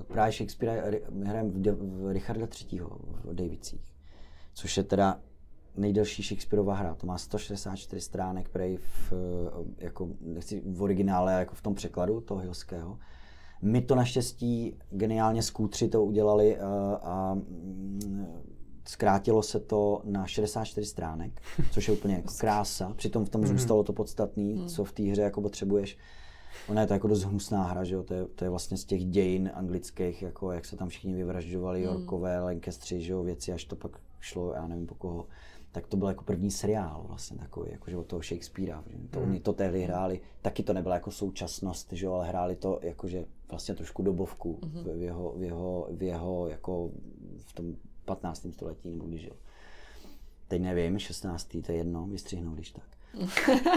právě Shakespearea, hrajem v Richarda III. V Dejvicích, což je teda nejdelší Shakespeareova hra, to má 164 stránek prej jako, nechci v originále, jako v tom překladu toho Hilského. My to naštěstí geniálně skútři to udělali a zkrátilo se to na 64 stránek, což je úplně jako krása. Přitom v tom zůstalo to podstatné, co v té hře jako potřebuješ. Ona je to jako dost hnusná hra, že jo? To je vlastně z těch dějin anglických, jako jak se tam všichni vyvražďovali, Yorkové, Lancastři, že jo, věci, až to pak šlo, já nevím po koho. Tak to byl jako první seriál vlastně takový, jakože od toho Shakespearea, to oni to tehdy hráli, taky to nebyla jako současnost, že jo, ale hráli to jakože vlastně trošku dobovku v jeho jako v tom 15. století, nebo když žil. Teď nevím, 16. to je jedno, vystřihnou když tak.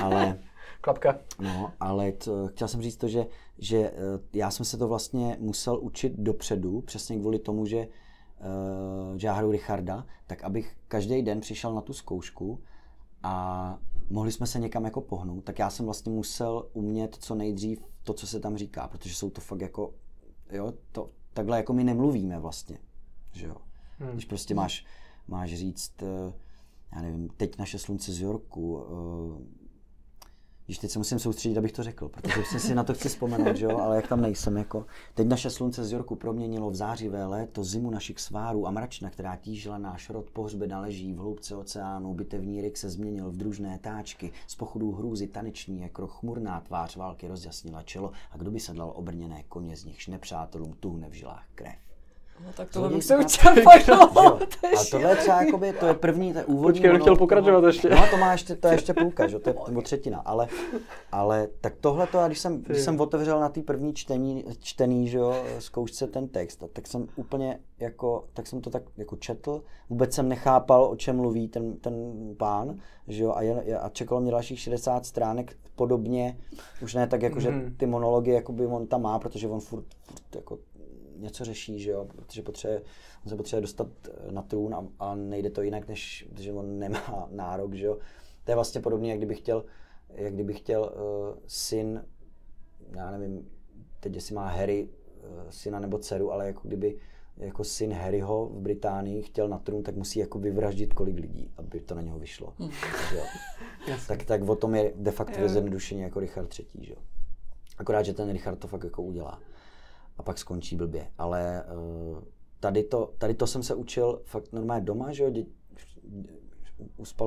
Ale klapka. No, ale chtěl jsem říct to, že já jsem se to vlastně musel učit dopředu, přesně kvůli tomu, že já hraju Richarda, tak abych každý den přišel na tu zkoušku a mohli jsme se někam jako pohnout, tak já jsem vlastně musel umět co nejdřív to, co se tam říká, protože jsou to fakt jako, jo, to, takhle jako my nemluvíme vlastně, že jo. Když prostě máš říct, já nevím, teď naše slunce z Yorku, když teď se musím soustředit, abych to řekl, protože jsem si na to chci vzpomenout, že jo, ale jak tam nejsem, jako. Teď naše slunce z Jorku proměnilo v zářivé léto, zimu našich svárů a mračna, která tížila náš rod, po hřbě naleží v hloubce oceánu, bitevní ryk se změnil v družné táčky, z pochodů hrůzy taneční je krok, chmurná tvář války rozjasnila čelo a kdo by sedlal obrněné koně, z nichž nepřátelům tuhne v žilách krev. No, tak tohle bych se učil pojmout. A tohle je třeba, jakoby, to je první, to je úvodní. Počkej, bych chtěl pokračovat ještě. No, to má ještě, to je ještě půlka, že? To je nebo třetina, ale tak tohle to, když jsem otevřel na té první čtení, že jo, zkoušce ten text, tak jsem úplně jako, tak jsem to tak jako četl, vůbec jsem nechápal, o čem mluví ten pán, že jo, a čekalo mě dalších 60 stránek podobně, už ne tak jako, že ty monology, jakoby on tam má, protože on furt jako něco řeší, že jo, protože on se potřebuje dostat na trůn a nejde to jinak, než že on nemá nárok, že jo. To je vlastně podobné, jak kdyby chtěl syn, já nevím, teď jestli má Harry syna nebo dceru, ale jako kdyby jako syn Harryho v Británii chtěl na trůn, tak musí jako vyvraždit kolik lidí, aby to na něho vyšlo, že jo. Tak o tom je de facto zjednodušeně jako Richard III, že jo. Akorát, že ten Richard to fakt jako udělá. A pak skončí blbě, ale tady to jsem se učil fakt normálně doma, že jo,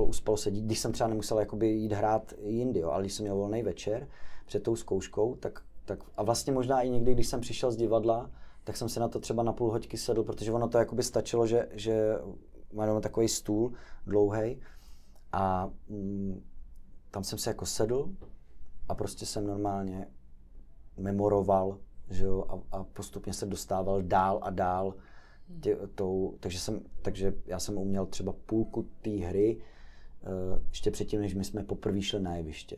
uspal sedí, když jsem třeba nemusel jakoby jít hrát jindy, jo, ale když jsem měl volný večer před tou zkouškou, tak a vlastně možná i někdy, když jsem přišel z divadla, tak jsem se na to třeba na půl hoďky sedl, protože ono to jakoby stačilo, že mám takový stůl dlouhej a tam jsem se jako sedl a prostě jsem normálně memoroval, že jo, a postupně se dostával dál a dál, takže já jsem uměl třeba půlku té hry ještě předtím, než my jsme poprvé šli na jeviště,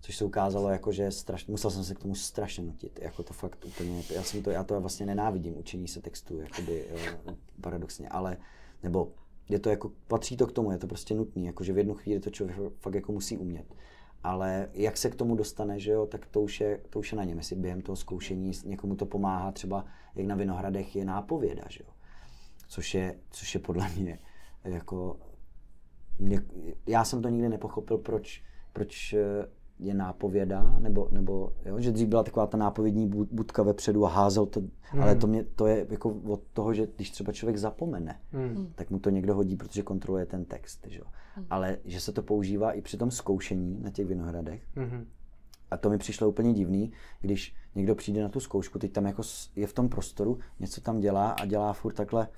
což se ukázalo jako, že musel jsem se k tomu strašně nutit, jako to fakt úplně, já to vlastně nenávidím, učení se textu, jakoby paradoxně, ale nebo je to jako, patří to k tomu, je to prostě nutné, jakože v jednu chvíli to člověk fakt jako musí umět. Ale jak se k tomu dostane, že jo, tak to už je na něm, jestli během toho zkoušení někomu to pomáhá, třeba jak na Vinohradech je nápověda, že jo, což je podle mě jako, já jsem to nikdy nepochopil, proč je nápověda, nebo jo, že dřív byla taková ta nápovědní budka vepředu a házel to, ale to je jako od toho, že když třeba člověk zapomene, tak mu to někdo hodí, protože kontroluje ten text, že jo. Ale že se to používá i při tom zkoušení na těch Vinohradech. A to mi přišlo úplně divný, když někdo přijde na tu zkoušku, teď tam jako je v tom prostoru, něco tam dělá a dělá furt takhle,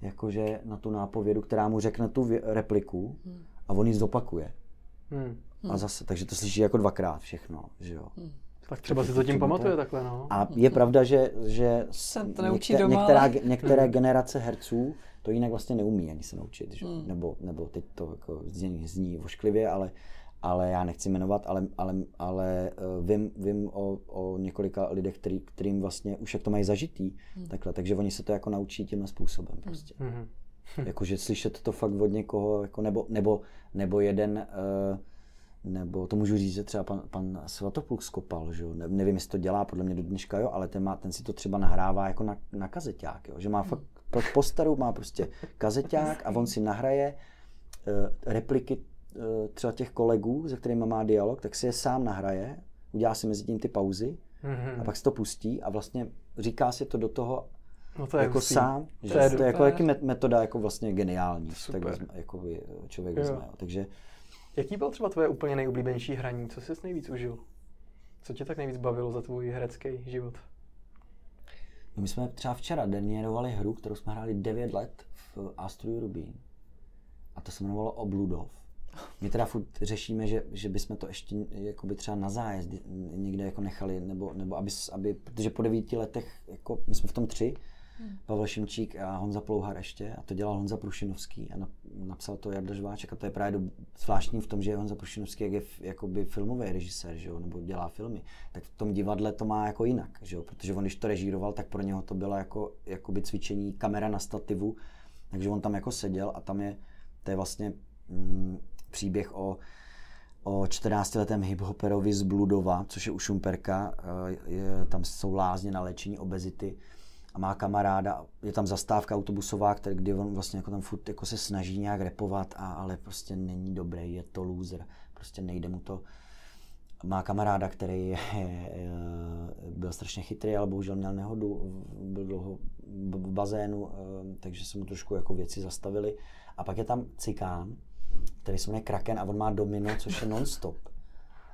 jakože na tu nápovědu, která mu řekne tu repliku a on ji zopakuje. A zase, takže to slyší jako dvakrát všechno, že jo. Tak třeba si to tím pamatuje takhle, no. A je pravda, že některé generace herců to jinak vlastně neumí ani se naučit, že? Nebo teď to jako zní vošklivě, ale já nechci jmenovat, ale vím o několika lidech, kterým vlastně už jak to mají zažitý, takhle, takže oni se to jako naučí tímhle způsobem prostě. Jakože slyšet to fakt od někoho, jako, nebo jeden, nebo to můžu říct, že třeba pan Svatopluk Skopal, že jo, nevím, jestli to dělá, podle mě do dneška, jo, ale ten si to třeba nahrává jako na kazeťák, jo, že má fakt po starou, má prostě kazeťák a on si nahraje repliky třeba těch kolegů, se kterými má dialog, tak si je sám nahraje, udělá si mezi tím ty pauzy a pak si to pustí a vlastně říká si to do toho, no to jako hustý. Sám, že to je jako taky metoda jako vlastně geniální, super. Tak jako člověk vezme, takže. Jaký byl třeba tvoje úplně nejoblíbenější hraní? Co jsi nejvíc užil? Co tě tak nejvíc bavilo za tvůj herecký život? My jsme třeba včera derniérovali hru, kterou jsme hráli 9 let v Astorii Rubín. A to se jmenovalo Obludov. My teda furt řešíme, že bychom to ještě jakoby třeba na zájezd někde jako nechali, nebo aby protože po 9 letech, jako my jsme v tom 3, Pavel Šimčík a Honza Plouhar ještě, a to dělal Honza Prušinovský a napsal to Jarda Žváček, a to je právě zvláštní v tom, že Honza Prušinovský jak je jakoby filmový režisér, že jo, nebo dělá filmy, tak v tom divadle to má jako jinak, že jo, protože on když to režíroval, tak pro něho to bylo jako by cvičení kamera na stativu, takže on tam jako seděl a tam je, to je vlastně příběh o 14-letém hiphoperovi z Bludova, což je u Šumperka, tam jsou lázně na léčení obezity, a má kamaráda, je tam zastávka autobusová, kdy on vlastně jako tam furt jako se snaží nějak repovat, ale prostě není dobrý, je to loser, prostě nejde mu to. Má kamaráda, který byl strašně chytrý, ale bohužel měl nehodu, byl dlouho v bazénu, takže se mu trošku jako věci zastavily. A pak je tam cikán, který se jmenuje Kraken a on má domino, což je non-stop.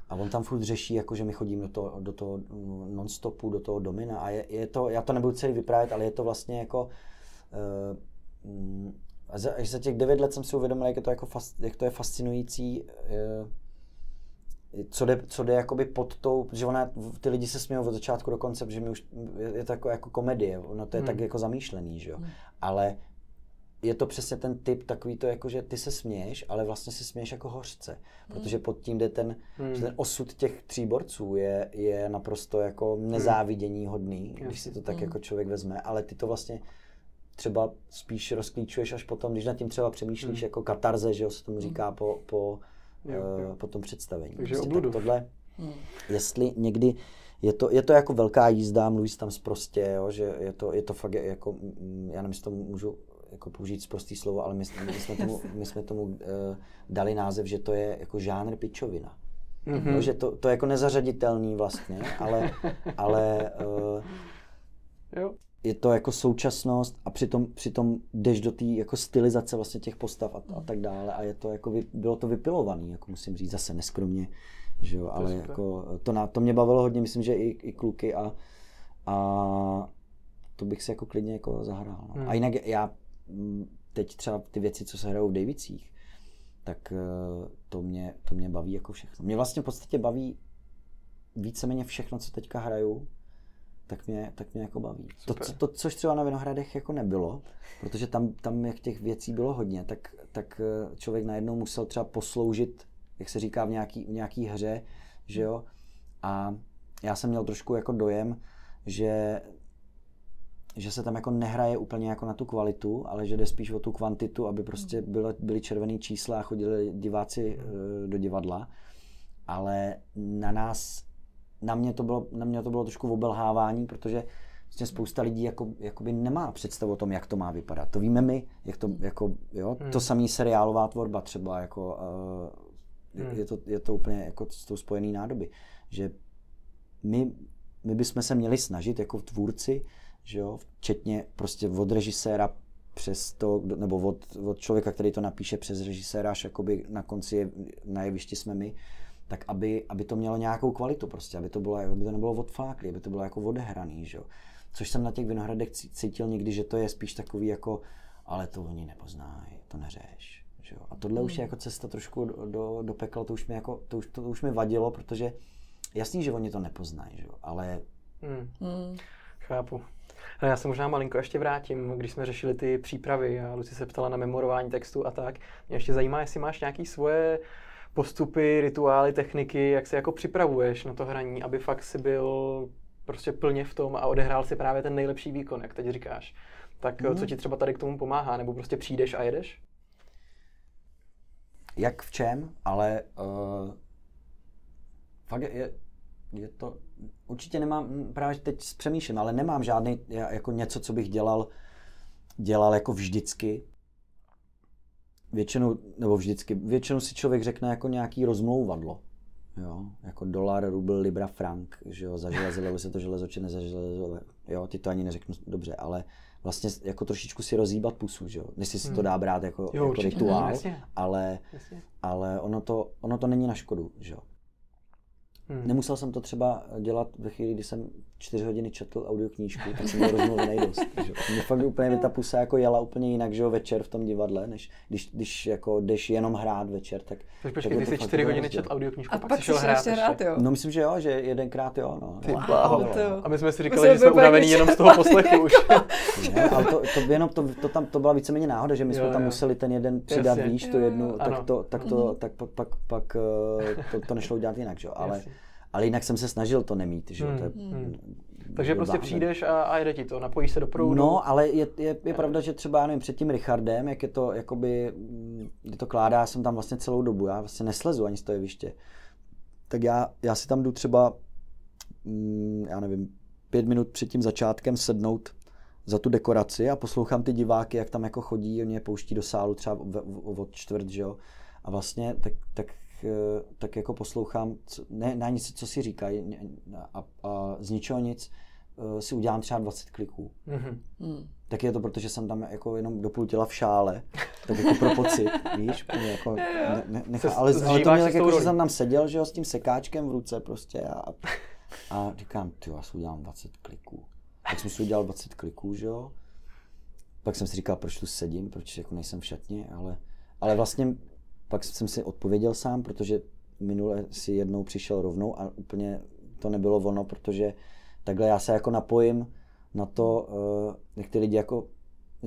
A on tam furt řeší, jako, že my chodíme do toho non-stopu, do toho domina a je to, já to nebudu celý vyprávět, ale je to vlastně jako Až za těch 9 let jsem si uvědomil, jak to je fascinující, co jde jakoby pod tou, protože ty lidi se smějou od začátku do konce, protože je to jako komedie, ono to je tak jako zamýšlený, že jo, ale je to přesně ten typ takový to, jako, že ty se směješ, ale vlastně se směješ jako hořce, protože pod tím jde ten osud těch 3 borců je naprosto jako nezávidění hodný, když si to tak jako člověk vezme, ale ty to vlastně třeba spíš rozklíčuješ až potom, když nad tím třeba přemýšlíš jako katarze, že jo, se tomu říká po tom představení. Takže obludu. Tohle, jestli někdy, je to jako velká jízda, mluví se tam sprostě, jo, že je to fakt jako, já nevím, jestli to můžu jako použít sprostý slovo, ale my jsme tomu dali název, že to je jako žánr pičovina. Mm-hmm. No, že to je jako nezařaditelný vlastně, ale jo. Je to jako současnost a přitom jdeš do té jako stylizace vlastně těch postav a tak dále a je to jako bylo to vypilovaný, jako musím říct zase neskromně, že jo, ale jako to mě bavilo hodně, myslím, že i kluky a to bych si jako klidně jako zahrál. No. A jinak já teď třeba ty věci, co se hrajou v Dejvicích, tak to mě baví jako všechno. Mě vlastně v podstatě baví víceméně všechno, co teďka hraju. Tak mě jako baví. Což třeba na Vinohradech jako nebylo, protože tam jak těch věcí bylo hodně, tak člověk najednou musel třeba posloužit, jak se říká, v nějaký hře, že jo. A já jsem měl trošku jako dojem, že se tam jako nehraje úplně jako na tu kvalitu, ale že jde spíš o tu kvantitu, aby prostě byly červený čísla a chodili diváci do divadla. Ale na mě to bylo trošku obelhávání, protože vlastně spousta lidí jakoby nemá představu o tom, jak to má vypadat. To víme my, jak to jako jo, to samý seriálová tvorba třeba jako je to úplně jako s tou spojený nádoby, že my bychom se měli snažit jako tvůrci, že jo, včetně prostě od režiséra přes to, nebo od člověka, který to napíše, přes režiséra, až jakoby na konci na jevišti jsme my. Tak aby to mělo nějakou kvalitu prostě, aby to nebylo odfláklý, aby to bylo jako odehraný, že jo. Což jsem na těch Vinohradech cítil někdy, že to je spíš takový jako, ale to oni nepoznají, to neřeš, že jo. A tohle už je jako cesta trošku do pekla, to už mi vadilo, protože jasný, že oni to nepoznají, že jo, ale... Chápu. Já se možná malinko ještě vrátím, když jsme řešili ty přípravy a Lucie se ptala na memorování textu a tak. Mě ještě zajímá, jestli máš nějaký svoje postupy, rituály, techniky, jak se jako připravuješ na to hraní, aby fakt si byl prostě plně v tom a odehrál si právě ten nejlepší výkon, jak teď říkáš. Tak co ti třeba tady k tomu pomáhá, nebo prostě přijdeš a jedeš? Jak v čem, ale fakt je to, určitě nemám, právě teď přemýšlím, ale nemám žádný jako něco, co bych dělal jako vždycky. Většinou si člověk řekne jako nějaký rozmlouvadlo, jo, jako dolar, rubl, libra, frank, že jo, za železilo se to železo, či nezaželezilo, jo, ty to ani neřeknu dobře, ale vlastně jako trošičku si rozhýbat pusu, že jo, jestli si to dá brát jako rituál, ale ono to není na škodu, že jo. Nemusel jsem to třeba dělat ve chvíli, kdy jsem 4 hodiny četl audioknížku, tak jsem byl rozmluvený dost. Mě fakt úplně ta pusa jako jela úplně jinak, že jo, večer v tom divadle, než když jako jdeš jenom hrát večer, tak... Počkej, ty jsi 4 hodiny četl audioknížku a pak jsi šel hrát, jo? No myslím, že jo, že jedenkrát jo, no. Ty bláho. A my jsme si říkali, že jsme unavení jenom z toho poslechu už. Ale to byla víceméně náhoda, že my jsme tam museli ten jeden přidat výš, tu jednu, tak pak to nešlo udělat jinak, že jo, ale jinak jsem se snažil to nemít, že to je, takže prostě váhne. Přijdeš a jde ti to, napojíš se do proudu. No, ale je pravda, že třeba, já nevím, před tím Richardem, jak je to, jakoby, kdy to kládá, já jsem tam vlastně celou dobu, já vlastně neslezu ani z toho jeviště. Tak já si tam jdu třeba, já nevím, 5 minut před tím začátkem sednout za tu dekoraci a poslouchám ty diváky, jak tam jako chodí, oni je pouští do sálu třeba od čtvrt, že jo, a vlastně tak jako poslouchám, ne nic, co si říkají, a z ničeho nic si udělám třeba 20 kliků. Mm-hmm. Tak je to, protože jsem tam jako jenom do půl těla v šále, tak jako pro pocit, víš, jako ale to mě tak jako, že jsem tam seděl, že jo, s tím sekáčkem v ruce prostě a říkám, já si udělám 20 kliků. Tak jsem si udělal 20 kliků, že jo. Pak jsem si říkal, proč tu sedím, proč jako nejsem v šatně, ale vlastně pak jsem si odpověděl sám, protože minule si jednou přišel rovnou a úplně to nebylo ono, protože takhle já se jako napojím na to, jak ty lidi jako,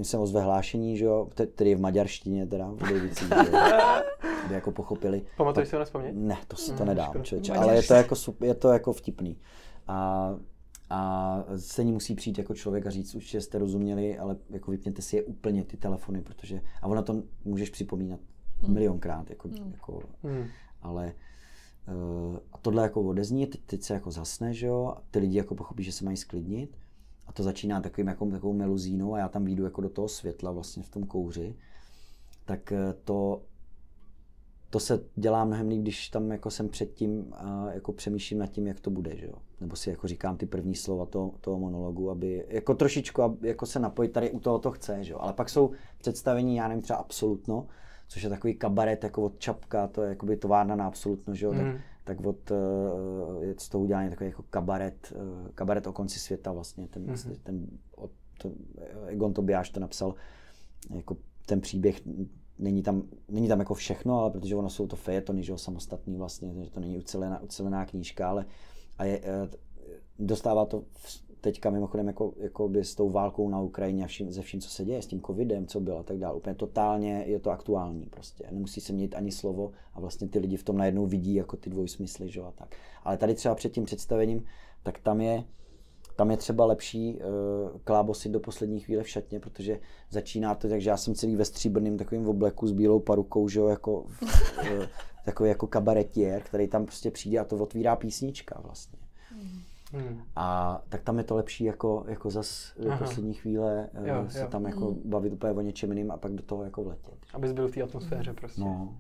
jsem ozve hlášení, že jo, který je v maďarštině teda, v Dejvicích, aby jako pochopili. Pamatuješ si ho nevzpomnět? Ne, to nedám, člověče, ale je to jako vtipný. A stejně musí přijít jako člověk a říct, určitě jste rozuměli, ale jako vypněte si je úplně ty telefony, protože, a ona to můžeš připomínat milionkrát, ale a tohle jako odezní, teď se jako zasne, že jo, a ty lidi jako pochopí, že se mají sklidnit. A to začíná takovou meluzínou a já tam vyjdu jako do toho světla vlastně v tom kouři, tak to se dělá mnohem líp, když tam jako jsem předtím jako přemýšlím nad tím, jak to bude, že jo? Nebo si jako říkám ty první slova toho monologu, aby jako trošičku jako se napojit, tady u toho to chce, že jo? Ale pak jsou představení, já nevím, třeba Absolutno, což je takový kabaret jako od Čapka, to je jakoby továrna na Absolutno, že jo? Tak od z toho udělání takový jako kabaret o konci světa vlastně, ten Egon Tobiáš to napsal, jako ten příběh, není tam jako všechno, ale protože ono jsou to fejetony, že jo, samostatný vlastně, že to není ucelená knížka, ale a dostává to teďka mimochodem jako s tou válkou na Ukrajině a ze vším, co se děje, s tím covidem, co bylo a tak dále. Úplně totálně je to aktuální prostě. Nemusí se měnit ani slovo a vlastně ty lidi v tom najednou vidí jako ty dvojsmysly, že jo, a tak. Ale tady třeba před tím představením, tak tam je třeba lepší klábosit do poslední chvíle v šatně, protože začíná to, takže já jsem celý ve stříbrném takovým obleku s bílou parukou, že jo, jako takový jako kabaretier, který tam prostě přijde a to otvírá písnička vlastně. A tak tam je to lepší jako zas do poslední chvíle se tam jako bavit úplně o něčem jiným a pak do toho jako vletět. Abys byl v té atmosféře prostě. No.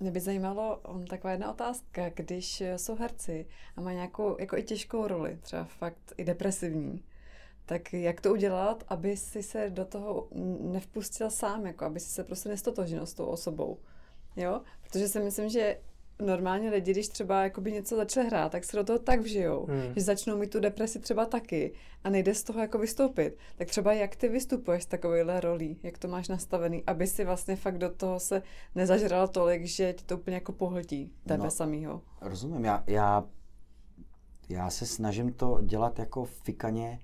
Mě by zajímalo taková jedna otázka, když jsou herci a mají nějakou jako i těžkou roli, třeba fakt i depresivní, tak jak to udělat, aby si se do toho nevpustil sám, jako aby si se prostě nestotožnil s tou osobou, jo? Protože si myslím, že normálně lidi, když třeba jakoby něco začne hrát, tak se do toho tak vžijou, že začnou mít tu depresi třeba taky a nejde z toho jako vystoupit. Tak třeba jak ty vystupuješ s takovýhle rolí, jak to máš nastavený, aby si vlastně fakt do toho se nezažral tolik, že ti to úplně jako pohltí tebe samýho. Rozumím, já se snažím to dělat jako fikaně,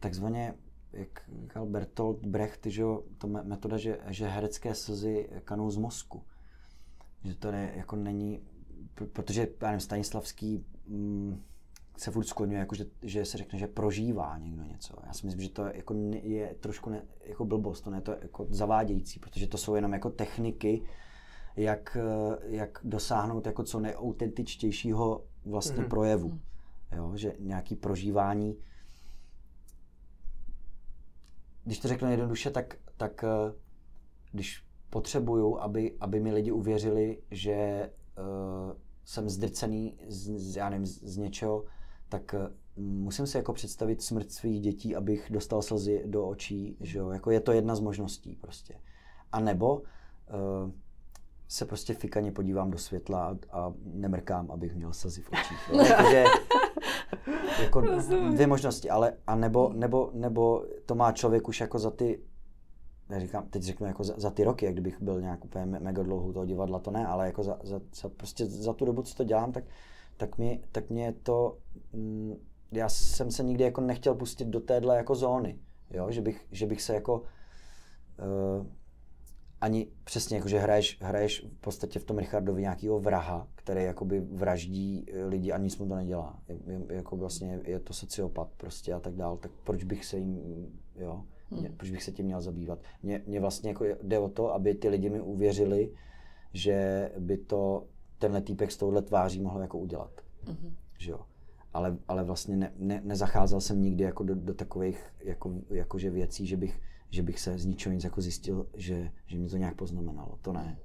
takzvaně, jak říkal Bertolt Brecht, že to metoda, že herecké slzy kanou z mozku. Že to ne, jako není, protože já nevím, Stanislavský se furt skloňuje, jako že se řekne, že prožívá někdo něco. Já si myslím, že to jako je trošku ne, jako blbost, to ne, to je jako zavádějící, protože to jsou jenom jako techniky, jak dosáhnout jako co nejautentičtějšího vlastně projevu. Jo, že nějaký prožívání, když to řeknu jednoduše, tak když potřebuju, aby mi lidi uvěřili, že jsem zdrcený z něčeho, tak musím si jako představit smrt svých dětí, abych dostal slzy do očí, že jo? Jako je to jedna z možností prostě. A nebo se prostě fikaně podívám do světla a nemrkám, abych měl slzy v očích. Takže jako dvě možnosti, ale a nebo to má člověk už jako za ty, teď řeknu jako za ty roky, jak kdybych byl nějak úplně mega dlouho toho divadla, to ne, ale jako prostě za tu dobu, co to dělám, tak mě to, já jsem se nikdy jako nechtěl pustit do téhle jako zóny, jo, že bych se jako ani přesně jako, že hraješ v podstatě v tom Richardovi nějakýho vraha, který jakoby vraždí lidi a nic mu to nedělá, jako vlastně je to sociopat prostě a tak dál, tak proč bych se jim, jo. Proč bych se tím měl zabývat? Mně vlastně jako jde o to, aby ty lidi mi uvěřili, že by to tenhle týpek s touhle tváří mohl jako udělat. Že jo? Ale vlastně nezacházel jsem nikdy jako do takových jakože věcí, že bych se z ničeho nic jako zjistil, že mě to nějak poznamenalo. To ne.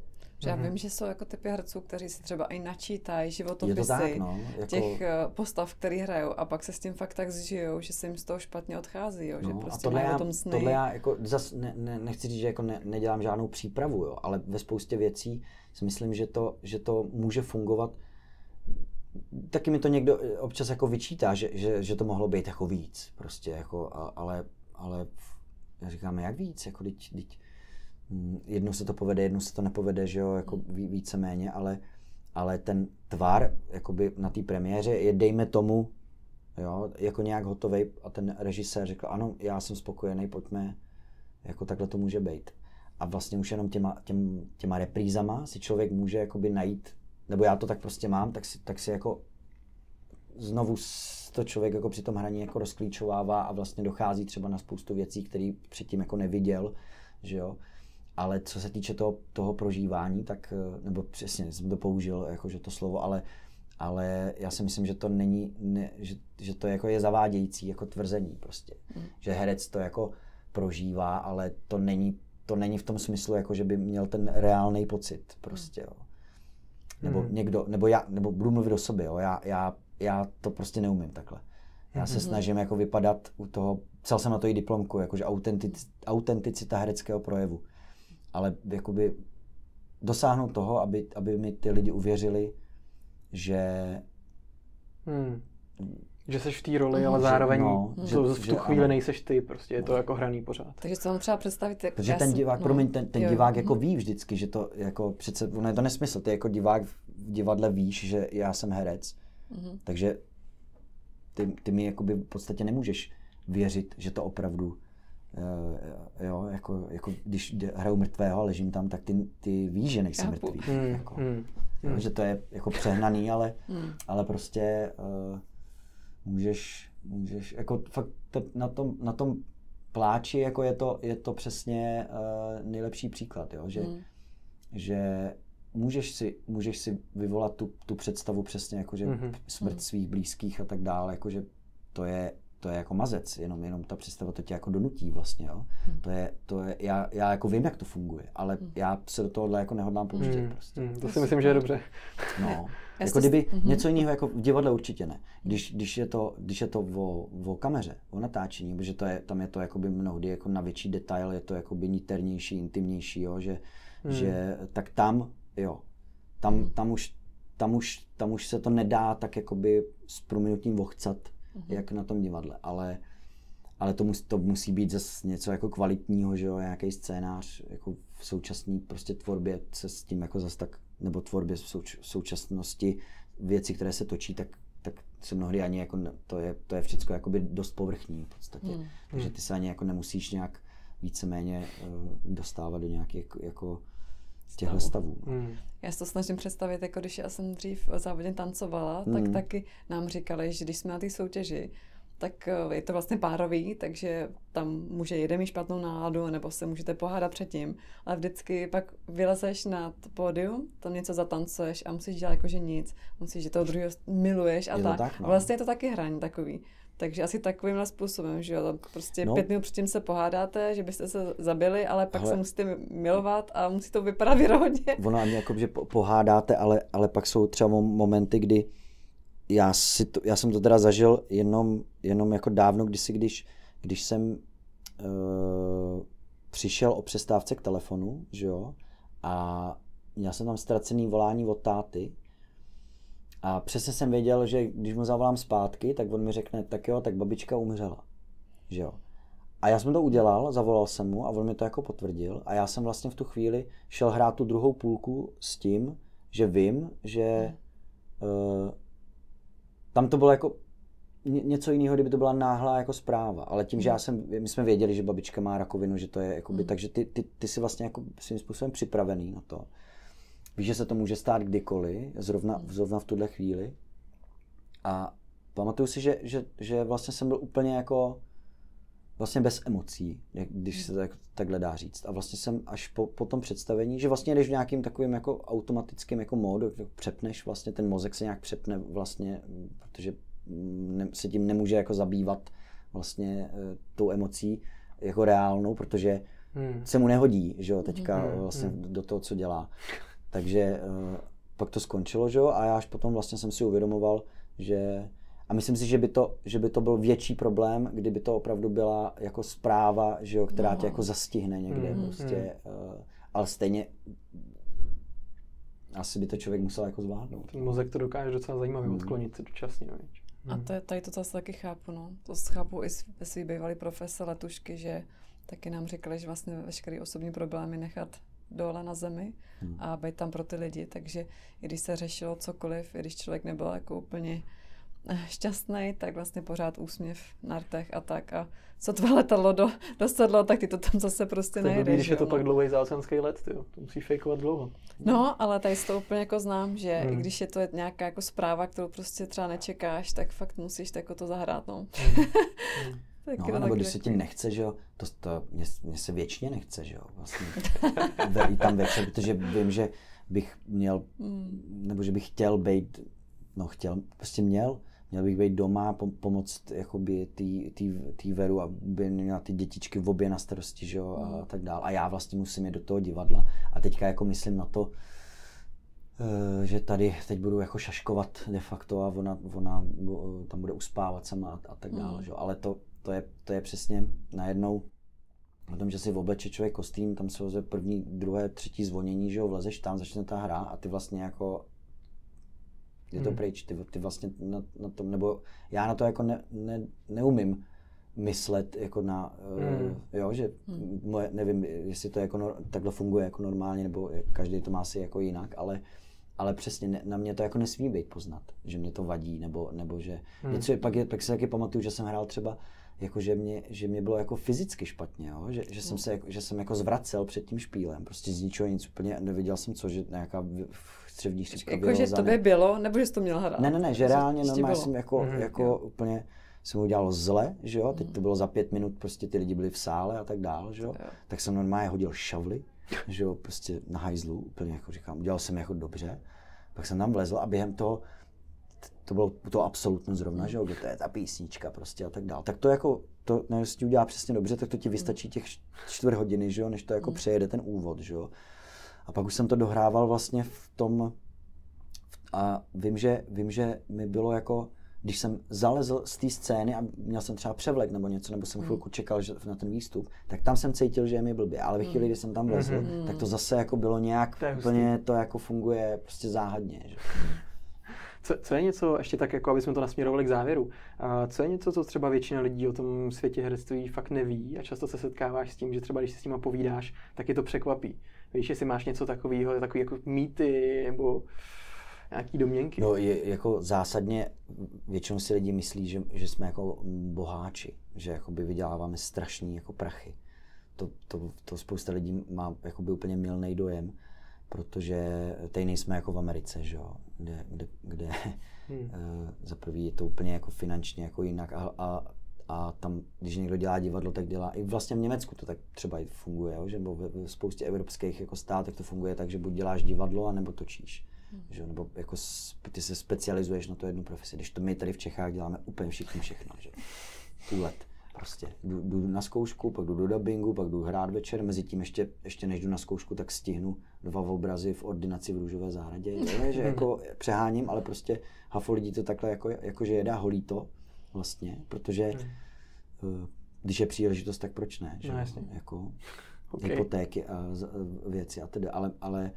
Já vím, že jsou jako typy herců, kteří si třeba i načítají životopisy jako těch postav, který hrajou, a pak se s tím fakt tak zžijou, že se jim z toho špatně odchází, jo, že prostě mají o tom sny. Tohle já jako zase nechci říct, že jako nedělám žádnou přípravu, jo, ale ve spoustě věcí si myslím, že to může fungovat. Taky mi to někdo občas jako vyčítá, že to mohlo být jako víc, prostě jako, ale Já říkám, jak víc, jako teď jedno se to povede, jedno se to nepovede, že jo, jako víceméně, ale ten tvar jakoby na té premiéře je dejme tomu, jo, jako nějak hotovej a ten režisér řekl, ano, já jsem spokojený, pojďme, jako takhle to může být. A vlastně už jenom těma reprízama si člověk může jakoby najít, nebo já to tak prostě mám, tak si jako znovu to člověk jako při tom hraní jako rozklíčovává a vlastně dochází třeba na spoustu věcí, které předtím jako neviděl, že jo. Ale co se týče toho prožívání, tak, nebo přesně jsem to použil jakože to slovo, ale já si myslím, že to není, že to jako je zavádějící jako tvrzení prostě. Že herec to jako prožívá, ale to není v tom smyslu, jako že by měl ten reálný pocit prostě, jo. Nebo někdo, nebo budu mluvit o sobě, jo. Já to prostě neumím takhle. Já se snažím jako vypadat u toho, psal jsem na to i diplomku, jakože autenticita hereckého projevu. Ale jakoby dosáhnout toho, aby mi ty lidi uvěřili, že seš v té roli, ale zároveň v tu chvíli nejseš ty, prostě je to jako hraný pořád. Takže se vám třeba představit, jak protože ten divák, ten divák jako ví vždycky, že to jako přece, ono je to nesmysl, ty jako divák v divadle víš, že já jsem herec, takže ty mi jakoby v podstatě nemůžeš věřit, že to opravdu, jo, jako když hraju mrtvého a ležím tam, tak ty víš, že nejsem mrtvý. Jako. Že to je jako přehnaný, ale prostě můžeš jako fakt na tom pláči jako je to přesně nejlepší příklad, jo, že můžeš si vyvolat tu představu přesně jako že smrt svých blízkých a tak dále, jako že to je jako mazec, jenom ta představa to tě jako donutí vlastně, jo. To je já jako vím, jak to funguje, ale já se do tohohle jako nehodlám pouštět prostě. To si myslím, že je dobře. No, jako kdyby něco jiného jako v divadle určitě ne. Když je to o kameře, o natáčení, protože tam je to jakoby mnohdy jako na větší detail, je to jakoby niternější, intimnější, jo, že tak tam, jo. Tam už se to nedá tak jakoby s prominutím vochcat, jak na tom divadle, ale to musí být zase něco jako kvalitního, že jo, nějaký scénář, jako v současné prostě tvorbě se s tím jako zase tak, nebo tvorbě v současnosti věci, které se točí, tak se mnohdy ani jako, to je všecko jakoby dost povrchní v podstatě, takže ty se ani jako nemusíš nějak víceméně dostávat do nějakých jako těchto stavů. Já se to snažím představit, jako když já jsem dřív závodně tancovala, tak taky nám říkali, že když jsme na té soutěži, tak je to vlastně párový, takže tam může jeden mít špatnou náladu, nebo se můžete pohádat předtím, ale vždycky pak vylezeš na pódium, tam něco zatancuješ a musíš dělat jakože nic, musíš, že toho druhého miluješ a tak. No. Vlastně je to taky hraní takový. Takže asi takovýmhle způsobem, že jo, prostě 5 minut předtím se pohádáte, že byste se zabili, ale pak se musíte milovat a musí to vypadat věrohodně. Ono ani jako, že pohádáte, ale pak jsou třeba momenty, kdy já jsem to teda zažil jenom jako dávno kdysi, když jsem přišel o přestávce k telefonu, že jo, a měl jsem tam ztracený volání od táty. A přesně jsem věděl, že když mu zavolám zpátky, tak on mi řekne, tak jo, tak babička umřela, že jo. A já jsem to udělal, zavolal jsem mu a on mi to jako potvrdil a já jsem vlastně v tu chvíli šel hrát tu druhou půlku s tím, že vím, že tam to bylo jako něco jiného, kdyby to byla náhlá jako zpráva, ale tím, že my jsme věděli, že babička má rakovinu, že to je jakoby, takže ty jsi vlastně jako svým způsobem připravený na to. Víš, že se to může stát kdykoliv, zrovna v tuhle chvíli. A pamatuju si, že vlastně jsem byl úplně jako vlastně bez emocí, když se to takhle dá říct. A vlastně jsem až po tom představení, že vlastně jdeš v nějakým takovým jako automatickým jako módu, přepneš vlastně, ten mozek se nějak přepne vlastně, protože se tím nemůže jako zabývat vlastně tou emocí jako reálnou, protože se mu nehodí, že jo, teďka vlastně do toho, co dělá. Takže pak to skončilo, že jo, a já až potom vlastně jsem si uvědomoval, že a myslím si, že by to byl větší problém, kdyby to opravdu byla jako zpráva, že jo, která tě jako zastihne někde prostě, ale stejně asi by to člověk musel jako zvládnout. Ten mozek to dokáže docela zajímavě odklonit se dočasně, víš. A to je, tady to zase taky chápu, no. To chápu i svý bývalý profesor Letušky, že taky nám řekla, že vlastně veškeré osobní problémy nechat dole na zemi a být tam pro ty lidi. Takže i když se řešilo cokoliv, i když člověk nebyl jako úplně šťastný, tak vlastně pořád úsměv na rtech a tak. A co tvé letadlo dosedlo, tak ty to tam zase prostě nejdeš. Když je to pak dlouhý zácenský let, tyjo. To musíš fejkovat dlouho. No, ale tady to úplně jako znám, že i když je to nějaká jako zpráva, kterou prostě třeba nečekáš, tak fakt musíš jako to zahrát. No. No, nebo když se ti nechce, že jo, mně se věčně nechce, že jo, vlastně tam večer, protože vím, že bych měl, nebo že bych chtěl být, měl bych být doma, pomoct jakoby tý Veru, aby měla ty dětičky v obě na starosti, že jo, a tak dál. A já vlastně musím jít do toho divadla a teďka jako myslím na to, že tady teď budu jako šaškovat de facto a ona tam bude uspávat sama a tak dále, že jo, ale to je přesně najednou o tom, že si obleče člověk kostým, tam se ozve první, druhé, třetí zvonění, že jo, vlezeš tam, začne ta hra a ty vlastně jako je to pryč, ty vlastně na tom, nebo já na to jako neumím myslet jako na, jo, že moje, nevím, jestli to jako takhle funguje jako normálně, nebo každý to má asi jako jinak, ale přesně na mě to jako nesmí být poznat, že mě to vadí, nebo že něco je, pak si taky pamatuju, že jsem hrál třeba jako, že mě bylo jako fyzicky špatně, jo? Že jsem se jako, že jsem jako zvracel před tím špílem, prostě z ničeho nic úplně, nevěděl jsem co, že nějaká střevní šířka jako, bylo, že to by bylo, nebo že jsi to měl hrát? Ne, že reálně normálně jsem jako úplně jsem udělal zle, že jo, teď to bylo za 5 minut, prostě ty lidi byli v sále a tak dál, že jo, tak jsem normálně hodil šavly, že jo, prostě na hajzlu, úplně jako říkám, udělal jsem jako dobře, pak jsem tam vlezl a během toho, to bylo to absolutně zrovna, že jo, kde to je ta písnička prostě a tak dál, tak to jako, to ne, jestli ti udělá přesně dobře, tak to ti vystačí těch 4 hodiny, že jo, než to jako přejede ten úvod, že jo, a pak už jsem to dohrával vlastně v tom, a vím, že mi bylo jako, když jsem zalezl z té scény a měl jsem třeba převlek nebo něco, nebo jsem chvilku čekal na ten výstup, tak tam jsem cítil, že je mi blbě, ale ve chvíli, kdy jsem tam vlezl, tak to zase jako bylo nějak, to úplně to jako funguje prostě záhadně. Že? Co je něco, ještě tak jako, aby jsme to nasměrovali k závěru, co je něco, co třeba většina lidí o tom světě herectví fakt neví a často se setkáváš s tím, že třeba když si s nima povídáš, tak je to překvapí. Víš, jestli máš něco takového, takový jako mýty nebo nějaký domněnky? No, je, jako zásadně většinou si lidi myslí, že jsme jako boháči, že jakoby vyděláváme strašný jako prachy. To spousta lidí má jakoby úplně mylnej dojem, protože teď nejsme jako v Americe, že jo, kde za prvý je to úplně jako finančně jako jinak a tam, když někdo dělá divadlo, tak dělá i vlastně v Německu to tak třeba i funguje, jo, že v spoustě evropských jako státech to funguje tak, že buď děláš divadlo, anebo točíš. Že? Nebo jako ty se specializuješ na to jednu profesi, když to my tady v Čechách děláme úplně všechno, že? Půlet prostě. Jdu na zkoušku, pak jdu do dabingu, pak jdu hrát večer, mezi tím ještě než jdu na zkoušku, tak stihnu 2 obrazy v ordinaci v Růžové zahradě, že jako přeháním, ale prostě hafo lidí to takhle jako že jedá holí to vlastně, protože když je příležitost, tak proč ne, že? No, jasně. Jako hypotéky a věci a tedy, ale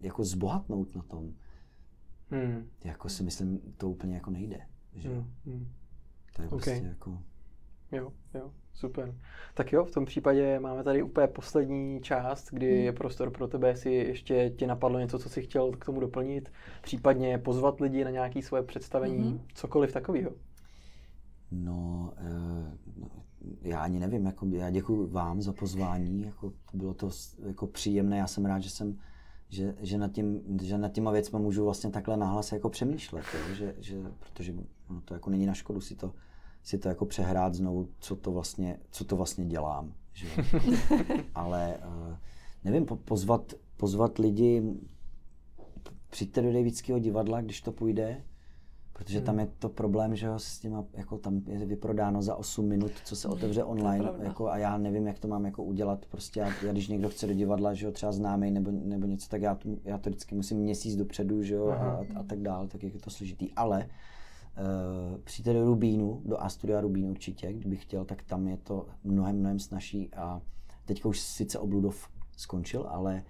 jako zbohatnout na tom, jako si myslím, to úplně jako nejde, že to je prostě jako... Jo, super. Tak jo, v tom případě máme tady úplně poslední část, kdy je prostor pro tebe, jestli ještě ti napadlo něco, co jsi chtěl k tomu doplnit, případně pozvat lidi na nějaké svoje představení, cokoliv takového. No, já ani nevím, jako, já děkuju vám za pozvání, jako, bylo to jako příjemné, já jsem rád, že nad těma věcma můžu vlastně takhle nahlas jako přemýšlet, jo? Protože no to jako není na škodu si to jako přehrát znovu, co to vlastně dělám, že? Ale nevím, pozvat lidi, přijďte do Dejvického divadla, když to půjde, protože tam je to problém, že jo, s těma, jako tam je vyprodáno za 8 minut, co se otevře online, jako, a já nevím, jak to mám jako udělat, prostě já když někdo chce do divadla, že jo, třeba známej nebo něco, tak já to vždycky musím měsíc dopředu, že jo, a tak dál, tak je to složitý, ale přijďte do Rubínu, do Astoria Rubín určitě, kdybych chtěl, tak tam je to mnohem snazší a teďka už sice Obludov skončil, ale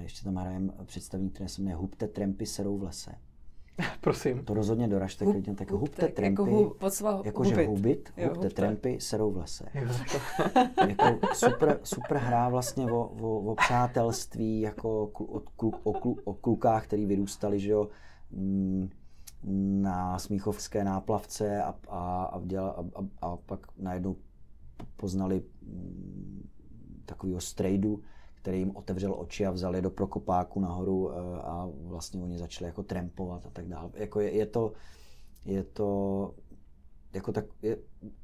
ještě tam hrajem představení, které se jmenuje Hubte trampy serou v lese. Prosím. To rozhodně doražte klidně, tak hubte trampy, jakože hubit, hubte trampy, serou v lese. Jako super hra vlastně o přátelství, jako o klukách, který vyrůstali, že jo, na smíchovské náplavce a pak najednou poznali takovýho strejdu, který jim otevřel oči a vzal je do Prokopáku nahoru a vlastně oni začali jako trampovat a tak dále. Jako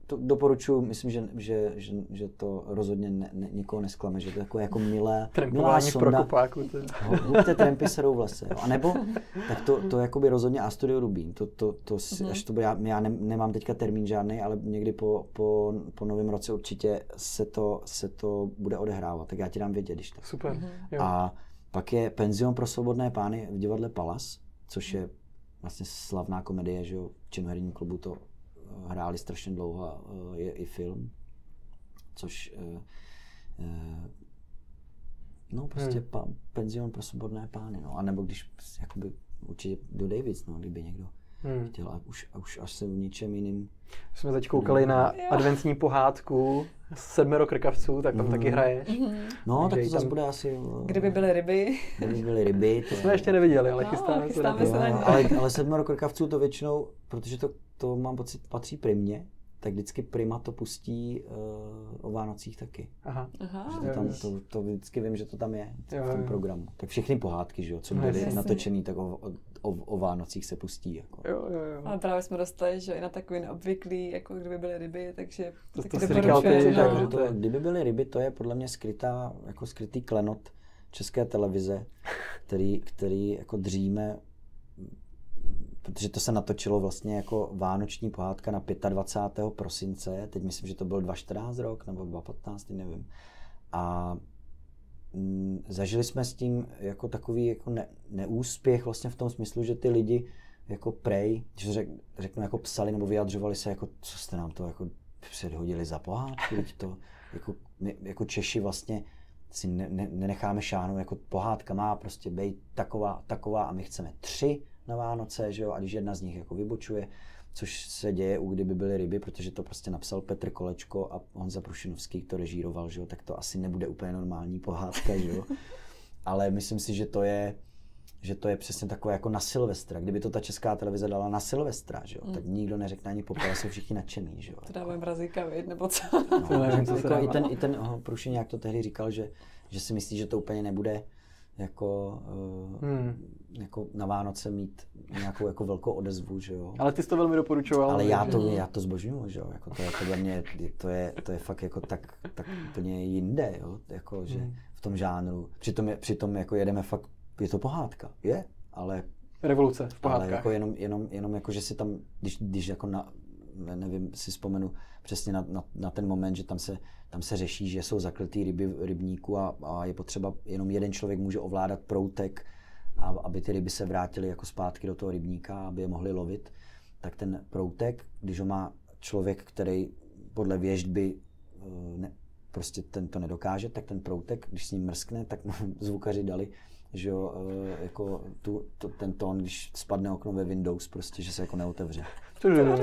to doporučuji, myslím, že to rozhodně nikoho nesklame, že to je takové jako milá sonda. Hubte trampy serou v lese. Jo. A nebo, tak to jakoby rozhodně Astoria Rubín. Až to bude, já nemám teďka termín žádný, ale někdy po novém roce určitě se to bude odehrávat. Tak já ti dám vědět, když tak. Super. Mm-hmm. A pak je Penzion pro svobodné pány v divadle Palác, což je vlastně slavná komedie, že jo, v činoherním klubu to hráli strašně dlouho a je i film, což Penzion pro svobodné pány, no, a nebo když jakoby určitě do Dejvic, no, kdyby někdo chtěl, a už asi v něčem jiným. Jsme teď koukali na adventní pohádku Sedmero krkavců, tak tam taky hraješ. No, tak to zase bude asi... Kdyby byly ryby. Kdyby byly ryby. To jsme ještě neviděli, ale chystáme se na ně. Ale Sedmero krkavců to většinou, protože to mám pocit patří primě, tak vždycky prima to pustí o Vánocích taky. Aha. To vždycky vím, že to tam je v tom programu. Tak všechny pohádky, že jo, co byly natočený, tak o Vánocích se pustí. Jako. Jo. Ale právě jsme dostali, že i na takový neobvyklý, jako Kdyby byly ryby, takže to si říkal ty, no. To, Kdyby byly ryby, to je podle mě skrytý klenot České televize, který jako dříme, protože to se natočilo vlastně jako vánoční pohádka na 25. prosince, teď myslím, že to byl 2014 rok nebo 2015, nevím. A zažili jsme s tím jako takový jako neúspěch vlastně v tom smyslu, že ty lidi jako řeknu jako psali nebo vyjadřovali se jako, co jste nám to jako předhodili za pohádku, to jako Češi vlastně si nenecháme šáhnout, jako pohádka má prostě být taková a my chceme 3 na Vánoce, že jo, a když jedna z nich jako vybočuje, což se děje u Kdyby byly ryby, protože to prostě napsal Petr Kolečko a Honza Prušinovský to režíroval, že jo, tak to asi nebude úplně normální pohádka, že jo. Ale myslím si, že to je přesně takové jako na Silvestra. Kdyby to ta Česká televize dala na Silvestra, že jo, tak nikdo neřekne ani popela, jsou všichni nadšený, že jo. To dáme mrazíka, nebo co? No, ten Prušinák to tehdy říkal, že si myslí, že to úplně nebude jako na Vánoce mít nějakou jako velkou odezvu, že jo. Ale ty jsi to velmi doporučoval. Ale já to zbožňuju, že jo. Jako to je podle mě, to je fakt jako tak úplně jinde, jo, jako že v tom žánru. Přitom jako jedeme fakt, je to pohádka, je, ale revoluce v pohádkách. Ale jako jenom jako že si tam, když jako nevím, si vzpomenu přesně na ten moment, že tam se řeší, že jsou zakletý ryby v rybníku a je potřeba, jenom jeden člověk může ovládat proutek, aby ty ryby se vrátily jako zpátky do toho rybníka, aby je mohli lovit. Tak ten proutek, když ho má člověk, který podle věžby prostě to nedokáže, tak ten proutek, když s ním mrskne, tak zvukaři dali, že jo, jako ten tón, když spadne okno ve Windows, prostě, že se jako neotevře.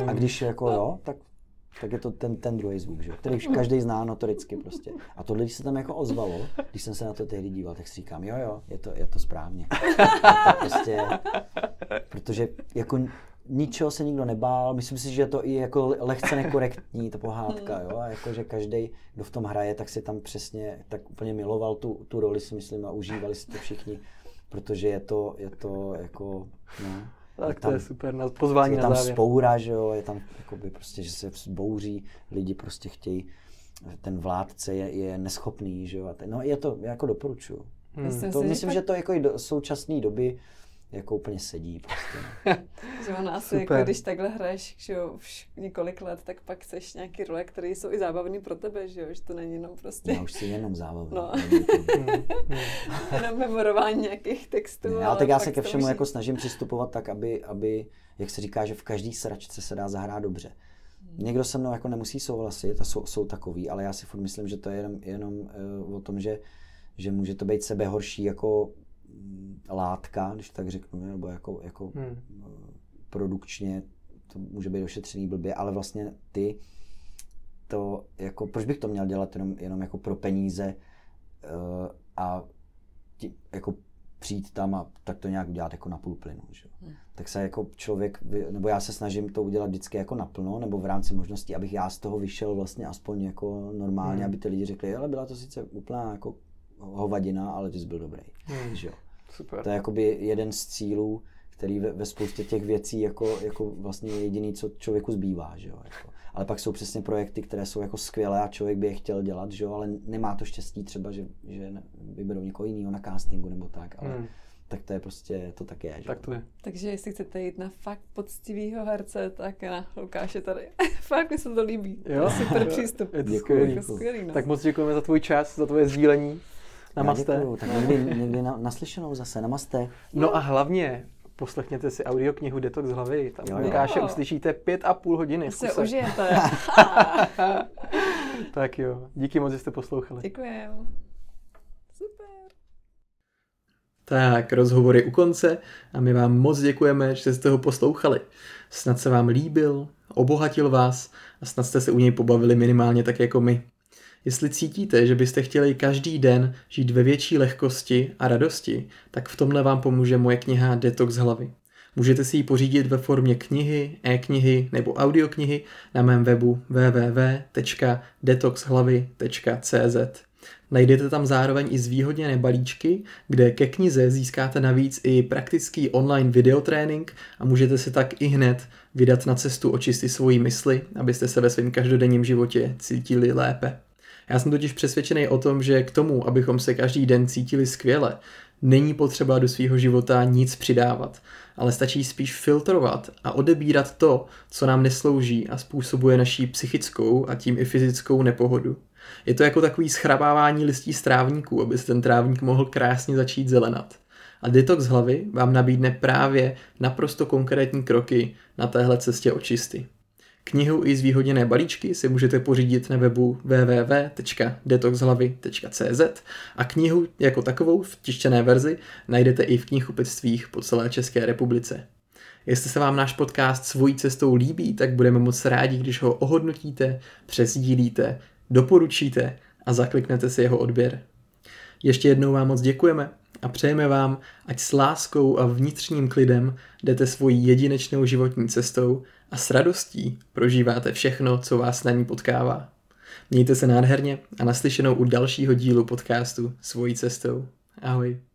A když jako jo, tak je to ten druhý zvuk, že? Který každý zná notoricky prostě. A tohle, když se tam jako ozvalo, když jsem se na to tehdy díval, tak si říkám, jo, je to správně. To prostě, protože jako ničeho se nikdo nebál, myslím si, že je to i jako lehce nekorektní, ta pohádka, jo? A jako, že každý, kdo v tom hraje, tak si tam přesně, tak úplně miloval tu roli, si myslím, a užívali si to všichni, protože je to jako, no. Tak to je super, na pozvání na závěr. Je tam vzpoura, že jo, je tam jakoby prostě, že se vzbouří, lidi prostě chtějí, ten vládce je neschopný, že jo, a no je to, já jako doporučuju. Myslím, že to jako i do současné doby jako úplně sedí prostě. Že ono asi super. Jako když takhle hraješ, že jo, několik let, tak pak chceš nějaký role, které jsou i zábavný pro tebe, že jo, že to není jenom prostě. Já už si jenom zábavný. No. Jenom memorování nějakých textů. Ne, ale tak já se ke všemu jako snažím přistupovat tak, aby, jak se říká, že v každý sračce se dá zahrát dobře. Někdo se mnou jako nemusí souhlasit a jsou takový, ale já si furt myslím, že to je jenom o tom, že může to být sebehorší jako látka, když tak řeknu, nebo jako produkčně to může být ošetřený blbě, ale vlastně ty to jako, proč bych to měl dělat jenom jako pro peníze a ti, jako přijít tam a tak to nějak udělat jako na půl plynu, že? Tak se jako člověk, nebo já se snažím to udělat vždycky jako naplno, nebo v rámci možností, abych já z toho vyšel vlastně aspoň jako normálně, aby ty lidi řekli, ale byla to sice úplná jako hovadina, ale ty jsi byl dobrý, že jo. Super. To je jakoby jeden z cílů, který ve spoustě těch věcí jako vlastně jediný, co člověku zbývá, že jo. Jako. Ale pak jsou přesně projekty, které jsou jako skvělé a člověk by je chtěl dělat, že jo, ale nemá to štěstí třeba, že vyberou někoho jiného na castingu nebo tak, ale tak to je prostě, to tak je, že? Tak to je. Takže jestli chcete jít na fakt poctivýho herce, tak na Lukáše tady. Fakt mi se to líbí, jo? Super přístup. Je to skvělý. Tak moc děkujeme za tvůj čas, za tvoje sdílení. Namaste. Děkuju, tak někdy naslyšenou zase, namaste. No a hlavně poslechněte si audioknihu Detox hlavy, tam Lukáše uslyšíte 5,5 hodiny. To se užijete. Tak jo, díky moc, že jste poslouchali. Děkuju. Super. Tak, rozhovor je u konce a my vám moc děkujeme, že jste ho poslouchali. Snad se vám líbil, obohatil vás a snad jste se u něj pobavili minimálně tak jako my. Jestli cítíte, že byste chtěli každý den žít ve větší lehkosti a radosti, tak v tomhle vám pomůže moje kniha Detox hlavy. Můžete si ji pořídit ve formě knihy, e-knihy nebo audioknihy na mém webu www.detoxhlavy.cz. Najdete tam zároveň i zvýhodněné balíčky, kde ke knize získáte navíc i praktický online videotrénink a můžete se tak i hned vydat na cestu očistit svoji mysli, abyste se ve svém každodenním životě cítili lépe. Já jsem totiž přesvědčený o tom, že k tomu, abychom se každý den cítili skvěle, není potřeba do svého života nic přidávat, ale stačí spíš filtrovat a odebírat to, co nám neslouží a způsobuje naší psychickou a tím i fyzickou nepohodu. Je to jako takový schrabávání listí z trávníků, aby se ten trávník mohl krásně začít zelenat. A Detox hlavy vám nabídne právě naprosto konkrétní kroky na téhle cestě očisty. Knihu i zvýhodněné balíčky si můžete pořídit na webu www.detoxhlavy.cz a knihu jako takovou v tištěné verzi najdete i v knihkupectvích po celé České republice. Jestli se vám náš podcast Svojí cestou líbí, tak budeme moc rádi, když ho ohodnotíte, přesdílíte, doporučíte a zakliknete si jeho odběr. Ještě jednou vám moc děkujeme a přejeme vám, ať s láskou a vnitřním klidem jdete svojí jedinečnou životní cestou a s radostí prožíváte všechno, co vás na ní potkává. Mějte se nádherně a naslyšenou u dalšího dílu podcastu Svojí cestou. Ahoj.